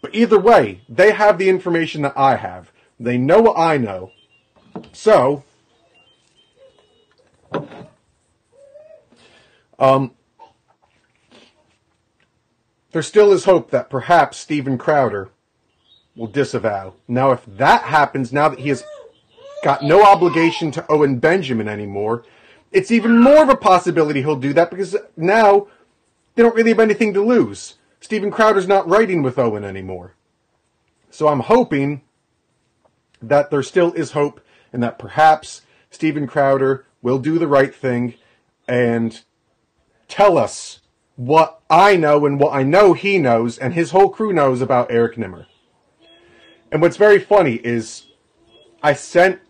but either way, they have the information that I have. They know what I know. So, um, there still is hope that perhaps Steven Crowder will disavow. Now, if that happens, now that he has got no obligation to Owen Benjamin anymore, it's even more of a possibility he'll do that, because now They don't really have anything to lose. Steven Crowder's not writing with Owen anymore. So I'm hoping that there still is hope and that perhaps Steven Crowder will do the right thing and tell us what I know and what I know he knows and his whole crew knows about Eric Nimmer. And what's very funny is I sent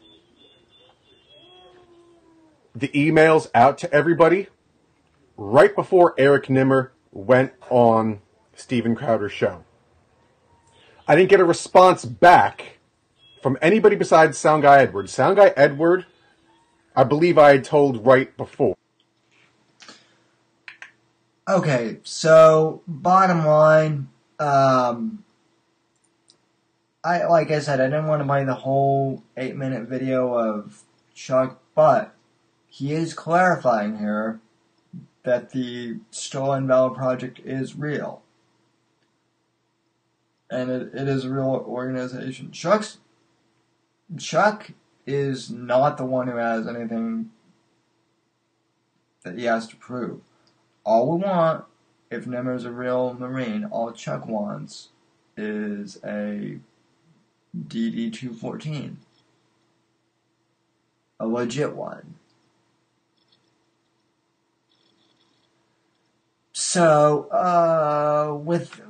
the emails out to everybody right before Eric Nimmer went on Steven Crowder's show. I didn't get a response back from anybody besides Sound Guy Edward. Sound Guy Edward, I believe I had told right before. Okay, so bottom line, um, I like I said, I didn't want to play the whole eight-minute video of Chuck, but he is clarifying here that the Stolen Valor Project is real. And it, it is a real organization. Chuck's, Chuck is not the one who has anything that he has to prove. All we want, if Nimmer's a real Marine, all Chuck wants is a D D two fourteen. A legit one. So, uh, with,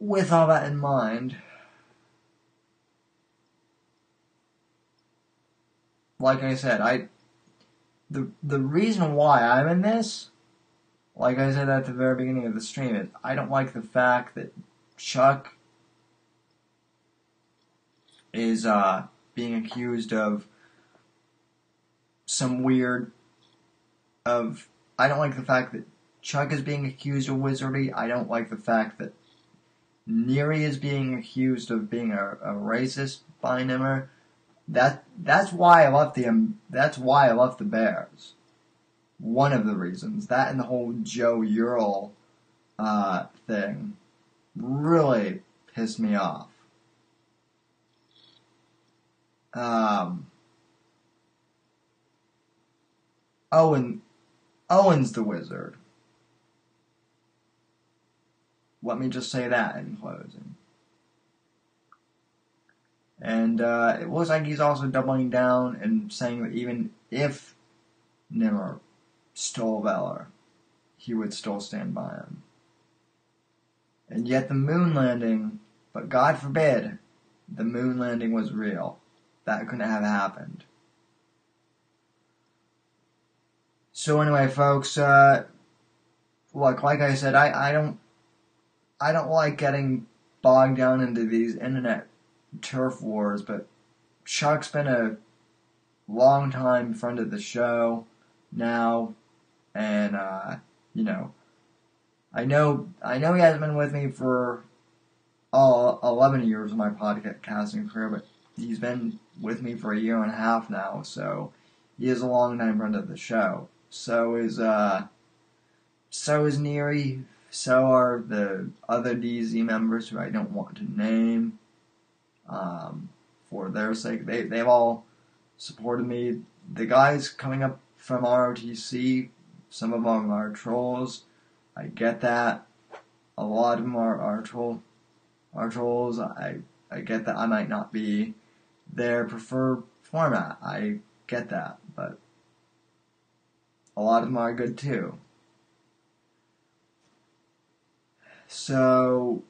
with all that in mind, like I said, I, the, the reason why I'm in this, like I said at the very beginning of the stream, is I don't like the fact that Chuck is uh, being accused of some weird, of, I don't like the fact that Chuck is being accused of wizardry. I don't like the fact that Neary is being accused of being a, a racist by Nimmer. That that's why I left the um, that's why I left the Bears. One of the reasons, that and the whole Joe Yurel uh, thing really pissed me off. Um, Owen, Owen's the wizard. Let me just say that in closing. And uh, it looks like he's also doubling down and saying that even if Nimmer stole Valor, he would still stand by him. And yet the moon landing, but God forbid, the moon landing was real. That couldn't have happened. So anyway, folks, uh, look, like I said, I, I don't, I don't like getting bogged down into these internet turf wars, but Chuck's been a long-time friend of the show now, and, uh, you know, I know, I know he hasn't been with me for all eleven years of my podcasting career, but he's been with me for a year and a half now, so he is a long-time friend of the show. So is, uh, so is Neary, so are the other D Z members who I don't want to name, um, for their sake. They, they've all supported me. The guys coming up from R O T C, some of them are trolls. I get that. A lot of them are, are, troll, are trolls. I, I get that I might not be their preferred format. I get that, but a lot of them are good too. So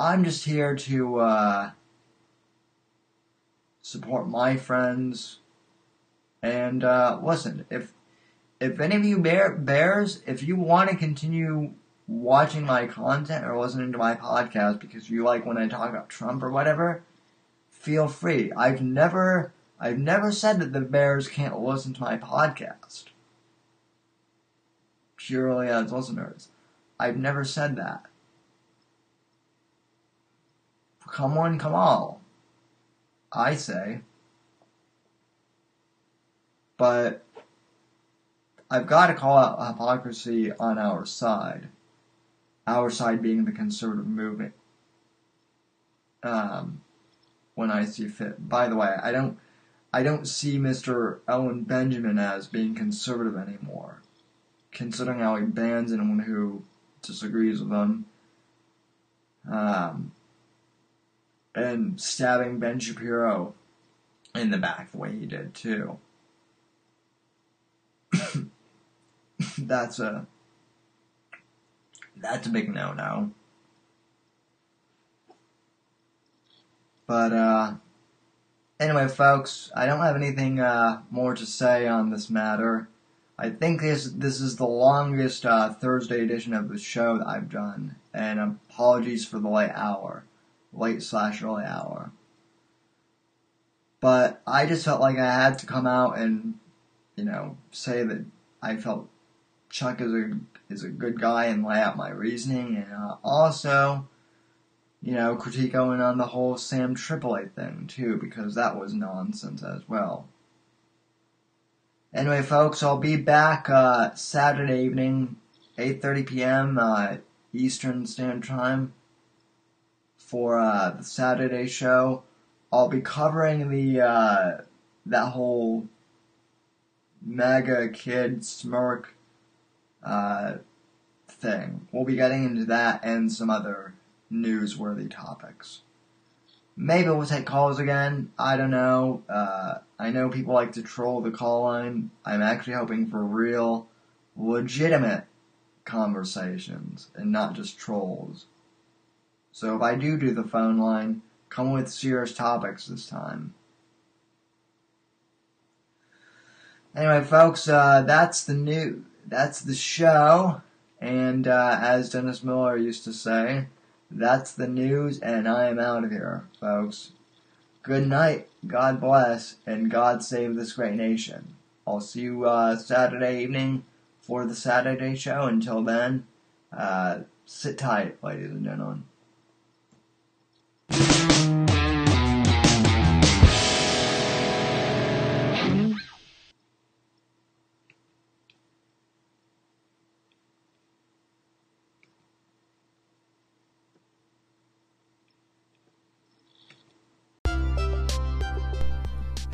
I'm just here to uh, support my friends. And uh, listen, if if any of you bear, bears, if you want to continue watching my content or listening to my podcast because you like when I talk about Trump or whatever, feel free. I've never, I've never said that the Bears can't listen to my podcast purely as listeners. I've never said that. Come one, come all, I say. But I've got to call out hypocrisy on our side. Our side being the conservative movement. Um, when I see fit. By the way, I don't, I don't see Mister Owen Benjamin as being conservative anymore. considering how he bans anyone who disagrees with him. Um, and stabbing Ben Shapiro in the back the way he did, too. That's a... That's a big no-no. But, uh... anyway, folks, I don't have anything uh, more to say on this matter. I think this this is the longest uh, Thursday edition of the show that I've done, and apologies for the late hour, late slash early hour. But I just felt like I had to come out and, you know, say that I felt Chuck is a is a good guy and lay out my reasoning, and uh, also, you know, critique Owen on the whole Sam Tripoli thing, too, because that was nonsense as well. Anyway, folks, I'll be back uh, Saturday evening, eight thirty p.m. Uh, Eastern Standard Time for uh, the Saturday show. I'll be covering the uh, that whole MAGA kid smirk uh, thing. We'll be getting into that and some other newsworthy topics. Maybe we'll take calls again. I don't know. Uh, I know people like to troll the call line. I'm actually hoping for real, legitimate conversations and not just trolls. So if I do do the phone line, come with serious topics this time. Anyway, folks, uh, that's the new, that's the show. And uh, as Dennis Miller used to say, that's the news, and I am out of here, folks. Good night, God bless, and God save this great nation. I'll see you uh, Saturday evening for the Saturday show. Until then, uh, sit tight, ladies and gentlemen.